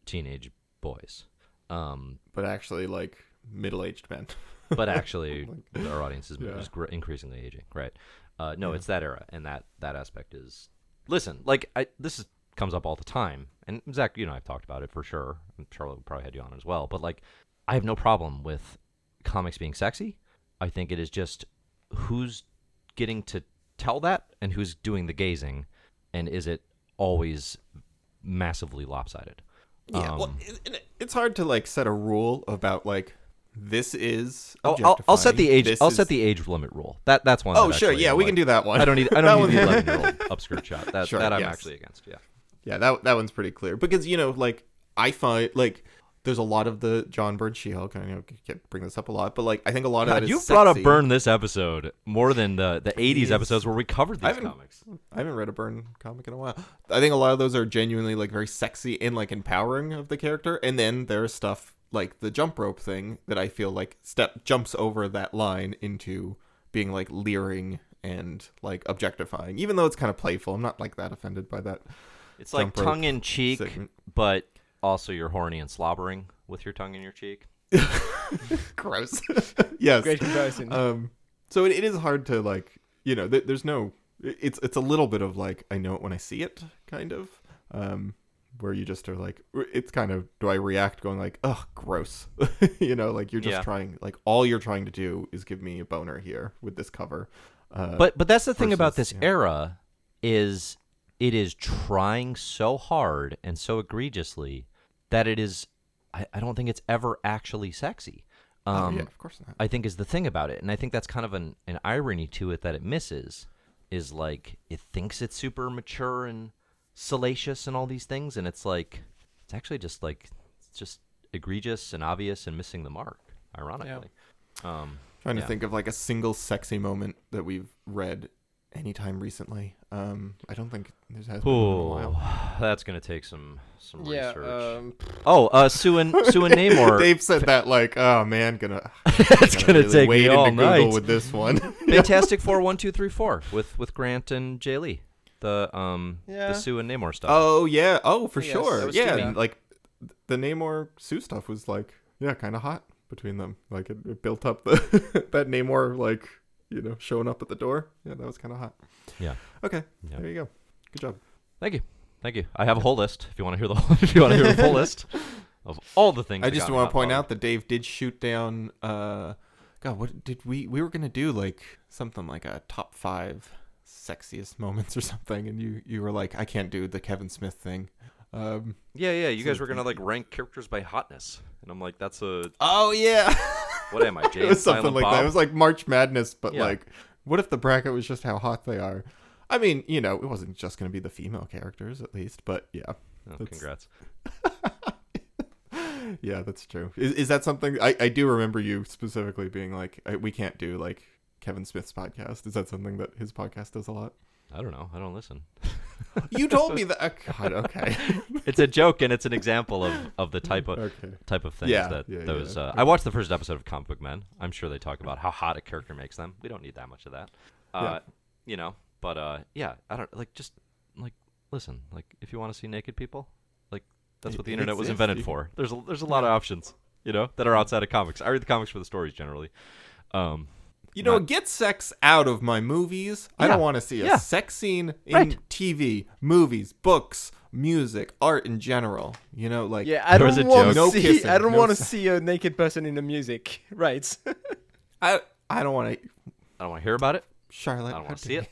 teenage boys. Um, but actually, like, middle-aged men. But actually, like, our audience is yeah. gr- increasingly aging, right? Uh, no, yeah. It's that era, and that, that aspect is... Listen, like, I, this is, comes up all the time, and Zach, you and I have talked about it for sure. Charlotte probably had you on as well, but, like, I have no problem with comics being sexy. I think it is just who's getting to tell that and who's doing the gazing, and is it always massively lopsided? Yeah, um, well, it, it's hard to like set a rule about like this is. Oh, I'll, I'll set the age. I'll is... set the age limit rule. That that's one. Oh, that sure, yeah, I'm we like, can do that one. I don't need. I don't need the eleven-year-old upskirt shot. That sure, that I'm yes. actually against. Yeah, yeah, that that one's pretty clear because you know like I find like. There's a lot of the John Byrne She-Hulk. I know I bring this up a lot, but like I think a lot God, of that is sexy. You brought up Byrne this episode more than the, the eighties yes. episodes where we covered these I comics. I haven't read a Byrne comic in a while. I think a lot of those are genuinely like very sexy and like empowering of the character. And then there's stuff like the jump rope thing that I feel like step jumps over that line into being like leering and like objectifying, even though it's kind of playful. I'm not like that offended by that. It's like tongue in cheek, segment. But... Also, you're horny and slobbering with your tongue in your cheek. Gross. Yes. Great comparison. Um, so it, it is hard to like, you know, th- there's no, it's it's a little bit of like, I know it when I see it, kind of, um, where you just are like, it's kind of, do I react going like, oh, gross. You know, like you're just yeah. trying, like all you're trying to do is give me a boner here with this cover. Uh, but but that's the versus, thing about this yeah. era is it is trying so hard and so egregiously that it is, I, I don't think it's ever actually sexy. Um, oh, yeah, of course not. I think is the thing about it. And I think that's kind of an, an irony to it that it misses is like it thinks it's super mature and salacious and all these things. And it's like, it's actually just like, it's just egregious and obvious and missing the mark, ironically. Yeah. Um, Trying yeah. to think of like a single sexy moment that we've read anytime recently. Um, I don't think there's has been Ooh, in a while. That's gonna take some some yeah, research. Um... Oh, uh, Sue and Sue and Namor. Dave said that like, oh man, gonna. It's gonna, gonna really take me all night. Google with this one. Fantastic Four one two three four with with Grant and Jay Lee. The um yeah. the Sue and Namor stuff. Oh yeah. Oh for yes, sure. Yeah, and, like the Namor Sue stuff was like yeah, kind of hot between them. Like it, it built up the that Namor like. You know, showing up at the door. Yeah, that was kind of hot. Yeah. Okay. Yeah. There you go. Good job. Thank you. Thank you. I have a whole list. If you want to hear the whole, if you want to hear the full list of all the things. I just want to point out that Dave did shoot down. Uh, God, what did we? We were gonna do like something like a top five sexiest moments or something, and you you were like, I can't do the Kevin Smith thing. Um, yeah, yeah. You so guys were gonna like rank characters by hotness, and I'm like, that's a. Oh yeah. What am I, James? It was something Silent like Bob? That. It was like March Madness, but yeah. like, what if the bracket was just how hot they are? I mean, you know, it wasn't just going to be the female characters, at least, but yeah. Oh, congrats. Yeah, that's true. Is, is that something? I, I do remember you specifically being like, I, we can't do like Kevin Smith's podcast. Is that something that his podcast does a lot? I don't know. I don't listen. You told me that. Oh, God, okay. It's a joke, and it's an example of, of the type of okay. type of things yeah, that yeah, those. Yeah. Uh, I watched the first episode of Comic Book Men. I'm sure they talk about how hot a character makes them. We don't need that much of that, uh, yeah. you know. But uh, yeah, I don't like. Just like listen, like if you want to see naked people, like that's what the it internet exists. Was invented for. There's a, there's a lot of options, you know, that are outside of comics. I read the comics for the stories generally. Um, You know, Not... get sex out of my movies. Yeah. I don't want to see a yeah. sex scene in right. T V, movies, books, music, art in general. You know, like yeah, I don't want to see. No kissing, I don't no want to see a naked person in the music, right? I I don't want to. I don't want to hear about it, Charlotte. I don't want to see it.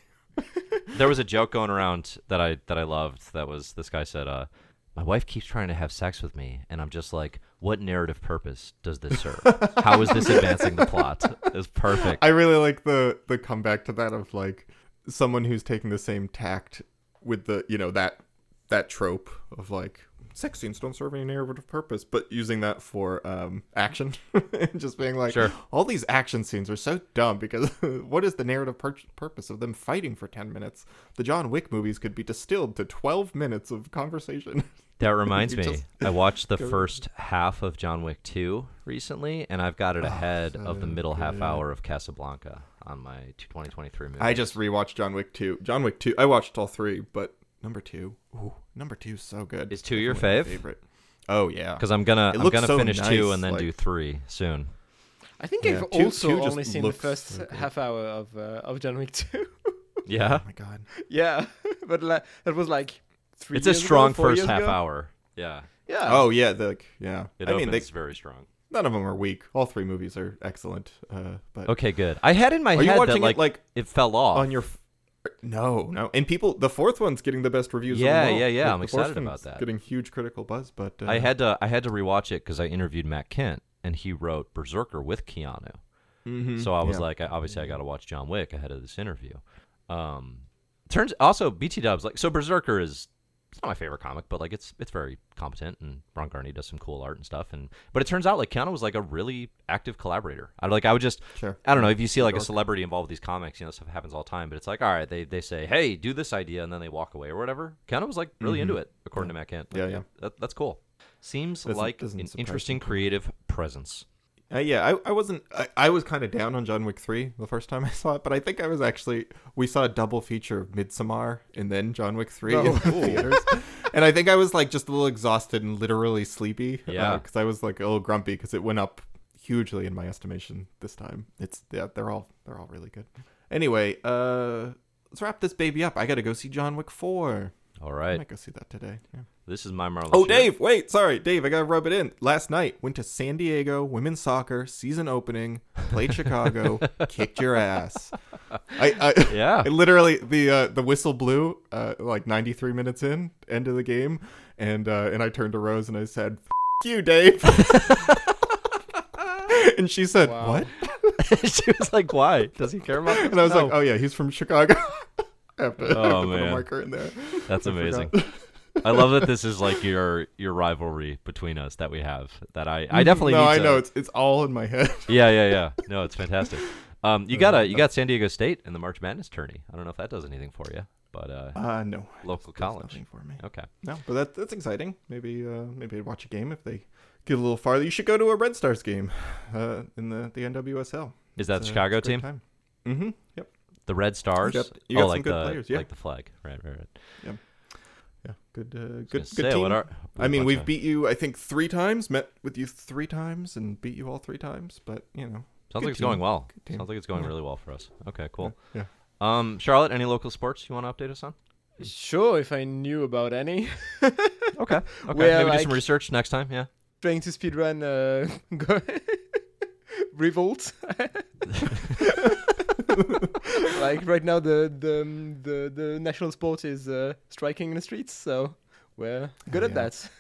There was a joke going around that I that I loved. That was this guy said, uh, "My wife keeps trying to have sex with me, and I'm just like." What narrative purpose does this serve? How is this advancing the plot? It's perfect. I really like the the comeback to that of like someone who's taking the same tact with the, you know, that that trope of like sex scenes don't serve any narrative purpose, but using that for um action and just being like, sure, all these action scenes are so dumb because what is the narrative pur- purpose of them fighting for ten minutes? The John Wick movies could be distilled to twelve minutes of conversation. That reminds me, just... I watched the first half of John Wick two recently, and I've got it ahead oh, so of the middle good. half hour of Casablanca on my twenty twenty-three movie. I just rewatched John Wick two. John Wick two, I watched all three, but number two, ooh, number two is so good. Is two your fave? Favorite. Oh, yeah. Because I'm going to I'm gonna so finish nice, two and then like... do three soon. I think yeah. I've two, also two only seen the first so half hour of, uh, of John Wick two. Yeah? Oh, my God. Yeah, but like, that was like... Three it's a strong ago, first half ago? hour. Yeah. Yeah. Oh yeah. The, yeah. It I opens mean, they, very strong. None of them are weak. All three movies are excellent. Uh, but okay, good. I had in my are head you watching that like, it, like it fell off on your. F- no, no. And people, the fourth one's getting the best reviews. Yeah, on the yeah, yeah. Like, I'm excited about that. Getting huge critical buzz, but uh, I had to I had to rewatch it because I interviewed Matt Kent and he wrote Berserker with Keanu. Mm-hmm. So I was yeah. like, obviously, I got to watch John Wick ahead of this interview. Um, turns also B T Dubs like so Berserker is. It's not my favorite comic, but like it's it's very competent, and Ron Garney does some cool art and stuff. And but it turns out like Keanu was like a really active collaborator. I like I would just sure. I don't know if you see like a celebrity involved with these comics, you know, stuff happens all the time. But it's like all right, they they say hey, do this idea, and then they walk away or whatever. Keanu was like really mm-hmm. into it, according yeah. to Matt Kent. Like, yeah, yeah, that, that's cool. Seems doesn't, like doesn't an interesting me. creative presence. Uh, yeah, I, I wasn't. I, I was kind of down on John Wick three the first time I saw it, but I think I was actually. We saw a double feature of Midsommar and then John Wick three oh, in the cool. theaters, and I think I was like just a little exhausted and literally sleepy. Yeah, because uh, I was like a little grumpy because it went up hugely in my estimation this time. It's yeah, they're all they're all really good. Anyway, uh, let's wrap this baby up. I got to go see John Wick four. All right, I might go see that today. Yeah. This is my Marlon. Oh, shirt. Dave, wait, sorry, Dave, I gotta rub it in. Last night, went to San Diego women's soccer season opening, played Chicago, kicked your ass. I, I yeah, I literally the uh, the whistle blew uh, like ninety-three minutes in, end of the game, and uh, and I turned to Rose and I said, "F you, Dave," and she said, wow. "What?" She was like, "Why? Does he care about?" This? And I was no. like, "Oh yeah, he's from Chicago." I have to, oh, I have to put a marker in there. That's amazing. I love that this is like your your rivalry between us that we have. That I, I definitely no, need I to... know it's it's all in my head. Yeah, yeah, yeah. No, it's fantastic. Um, you got a you got San Diego State in the March Madness tourney. I don't know if that does anything for you, but uh, uh no, local college nothing for me. Okay, no, but that that's exciting. Maybe uh, maybe I'd watch a game if they get a little farther. You should go to a Red Stars game uh, in the the N W S L. Is that it's, the Chicago uh, team? Time. Mm-hmm. Yep. The Red Stars. You got, you got oh, some like good the players, yeah. like the flag. Right, right, right. Yeah. Yeah, good, uh, good, good say, team. Are, I mean, we've of... beat you, I think, three times. Met with you three times and beat you all three times. But you know, sounds like it's team. going well. Sounds like it's going yeah. really well for us. Okay, cool. Yeah. yeah. Um, Charlotte, any local sports you want to update us on? Sure, if I knew about any. okay. Okay. Where, Maybe like, do some research next time. Yeah. Trying to speedrun uh, Revolt. Like right now, the the the, the national sport is uh, striking in the streets, so we're good oh, at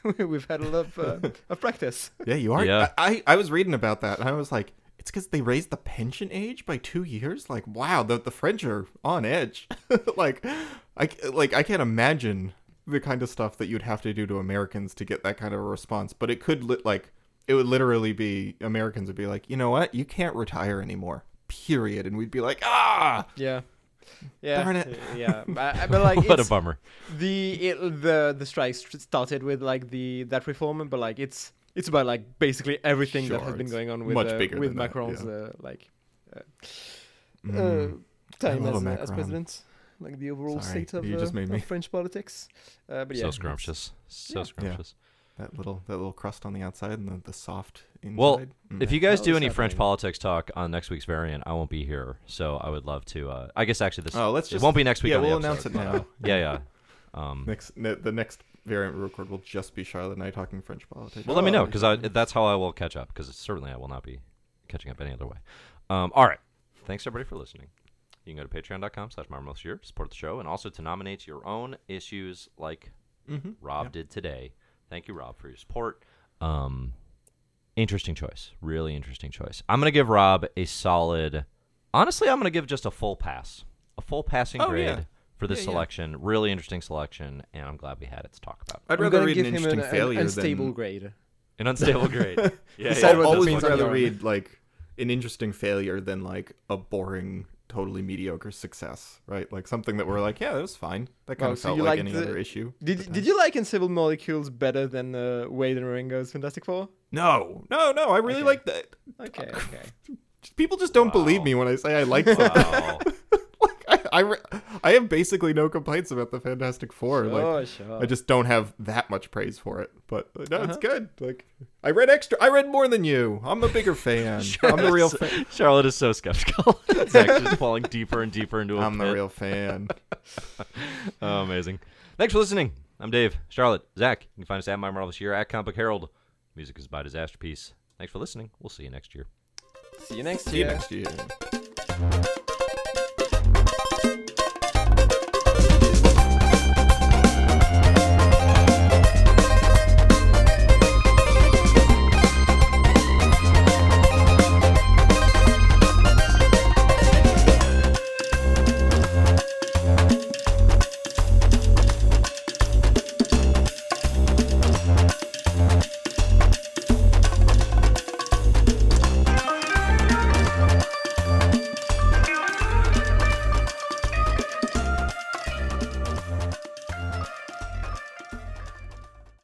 yeah. that. We've had a lot of, uh, of practice. Yeah, you are. Yeah. I, I was reading about that, and I was like, it's because they raised the pension age by two years. Like, wow, the the French are on edge. like, I like I can't imagine the kind of stuff that you'd have to do to Americans to get that kind of a response. But it could li- like it would literally be Americans would be like, you know what, you can't retire anymore. Period, and we'd be like, ah, yeah, yeah, darn it, yeah. But, but like, what it's, a bummer. The it, the the strikes started with like the that reform, but like it's it's about like basically everything sure, that has been going on with uh, with Macron's that, yeah. uh, like uh, mm. uh, time as, uh, as president, like the overall Sorry, state of, uh, of French politics. Uh, but yeah, so scrumptious, so yeah. scrumptious. Yeah. That little that little crust on the outside and the, the soft inside. Well, mm. if you guys do any French politics talk on next week's Variant, I won't be here, so I would love to. Uh, I guess actually this oh, let's just, it won't be next week. Yeah, on we'll the announce it now. yeah, yeah. Um, next ne- the next Variant record will just be Charlotte and I talking French politics. Well, oh, let me know because I that's how I will catch up because certainly I will not be catching up any other way. Um, all right, thanks everybody for listening. You can go to patreon dot com slash marmalosyear, support the show, and also to nominate your own issues like mm-hmm. Rob yeah. did today. Thank you, Rob, for your support. Um, interesting choice. Really interesting choice. I'm going to give Rob a solid... Honestly, I'm going to give just a full pass. A full passing oh, grade yeah. for this yeah, selection. Yeah. Really interesting selection, and I'm glad we had it to talk about. I'd rather read an interesting an, failure an unstable than... grade. An unstable grade. Yeah, yeah. I'd always rather read like an interesting failure than like a boring, totally mediocre success, right? Like something that we're like, yeah, that was fine. That kind oh, of so felt like any the... other issue. Did Did you like Invisible Molecules better than uh, Waid and Wieringo's Fantastic Four? No, no, no. I really okay. like that. Okay, okay. People just don't wow. believe me when I say I like something. Wow. I, re- I have basically no complaints about the Fantastic Four. Sure, like, sure. I just don't have that much praise for it. But no, uh-huh. it's good. Like I read extra. I read more than you. I'm a bigger fan. I'm the real fan. Charlotte is so skeptical. It's actually falling deeper and deeper into a I'm pit. The real fan. Oh, amazing. Thanks for listening. I'm Dave, Charlotte, Zach. You can find us at My Marvelous Year, at Comic Herald. Music is by Disaster Piece. Thanks for listening. We'll see you next year. See you next year. See you next year.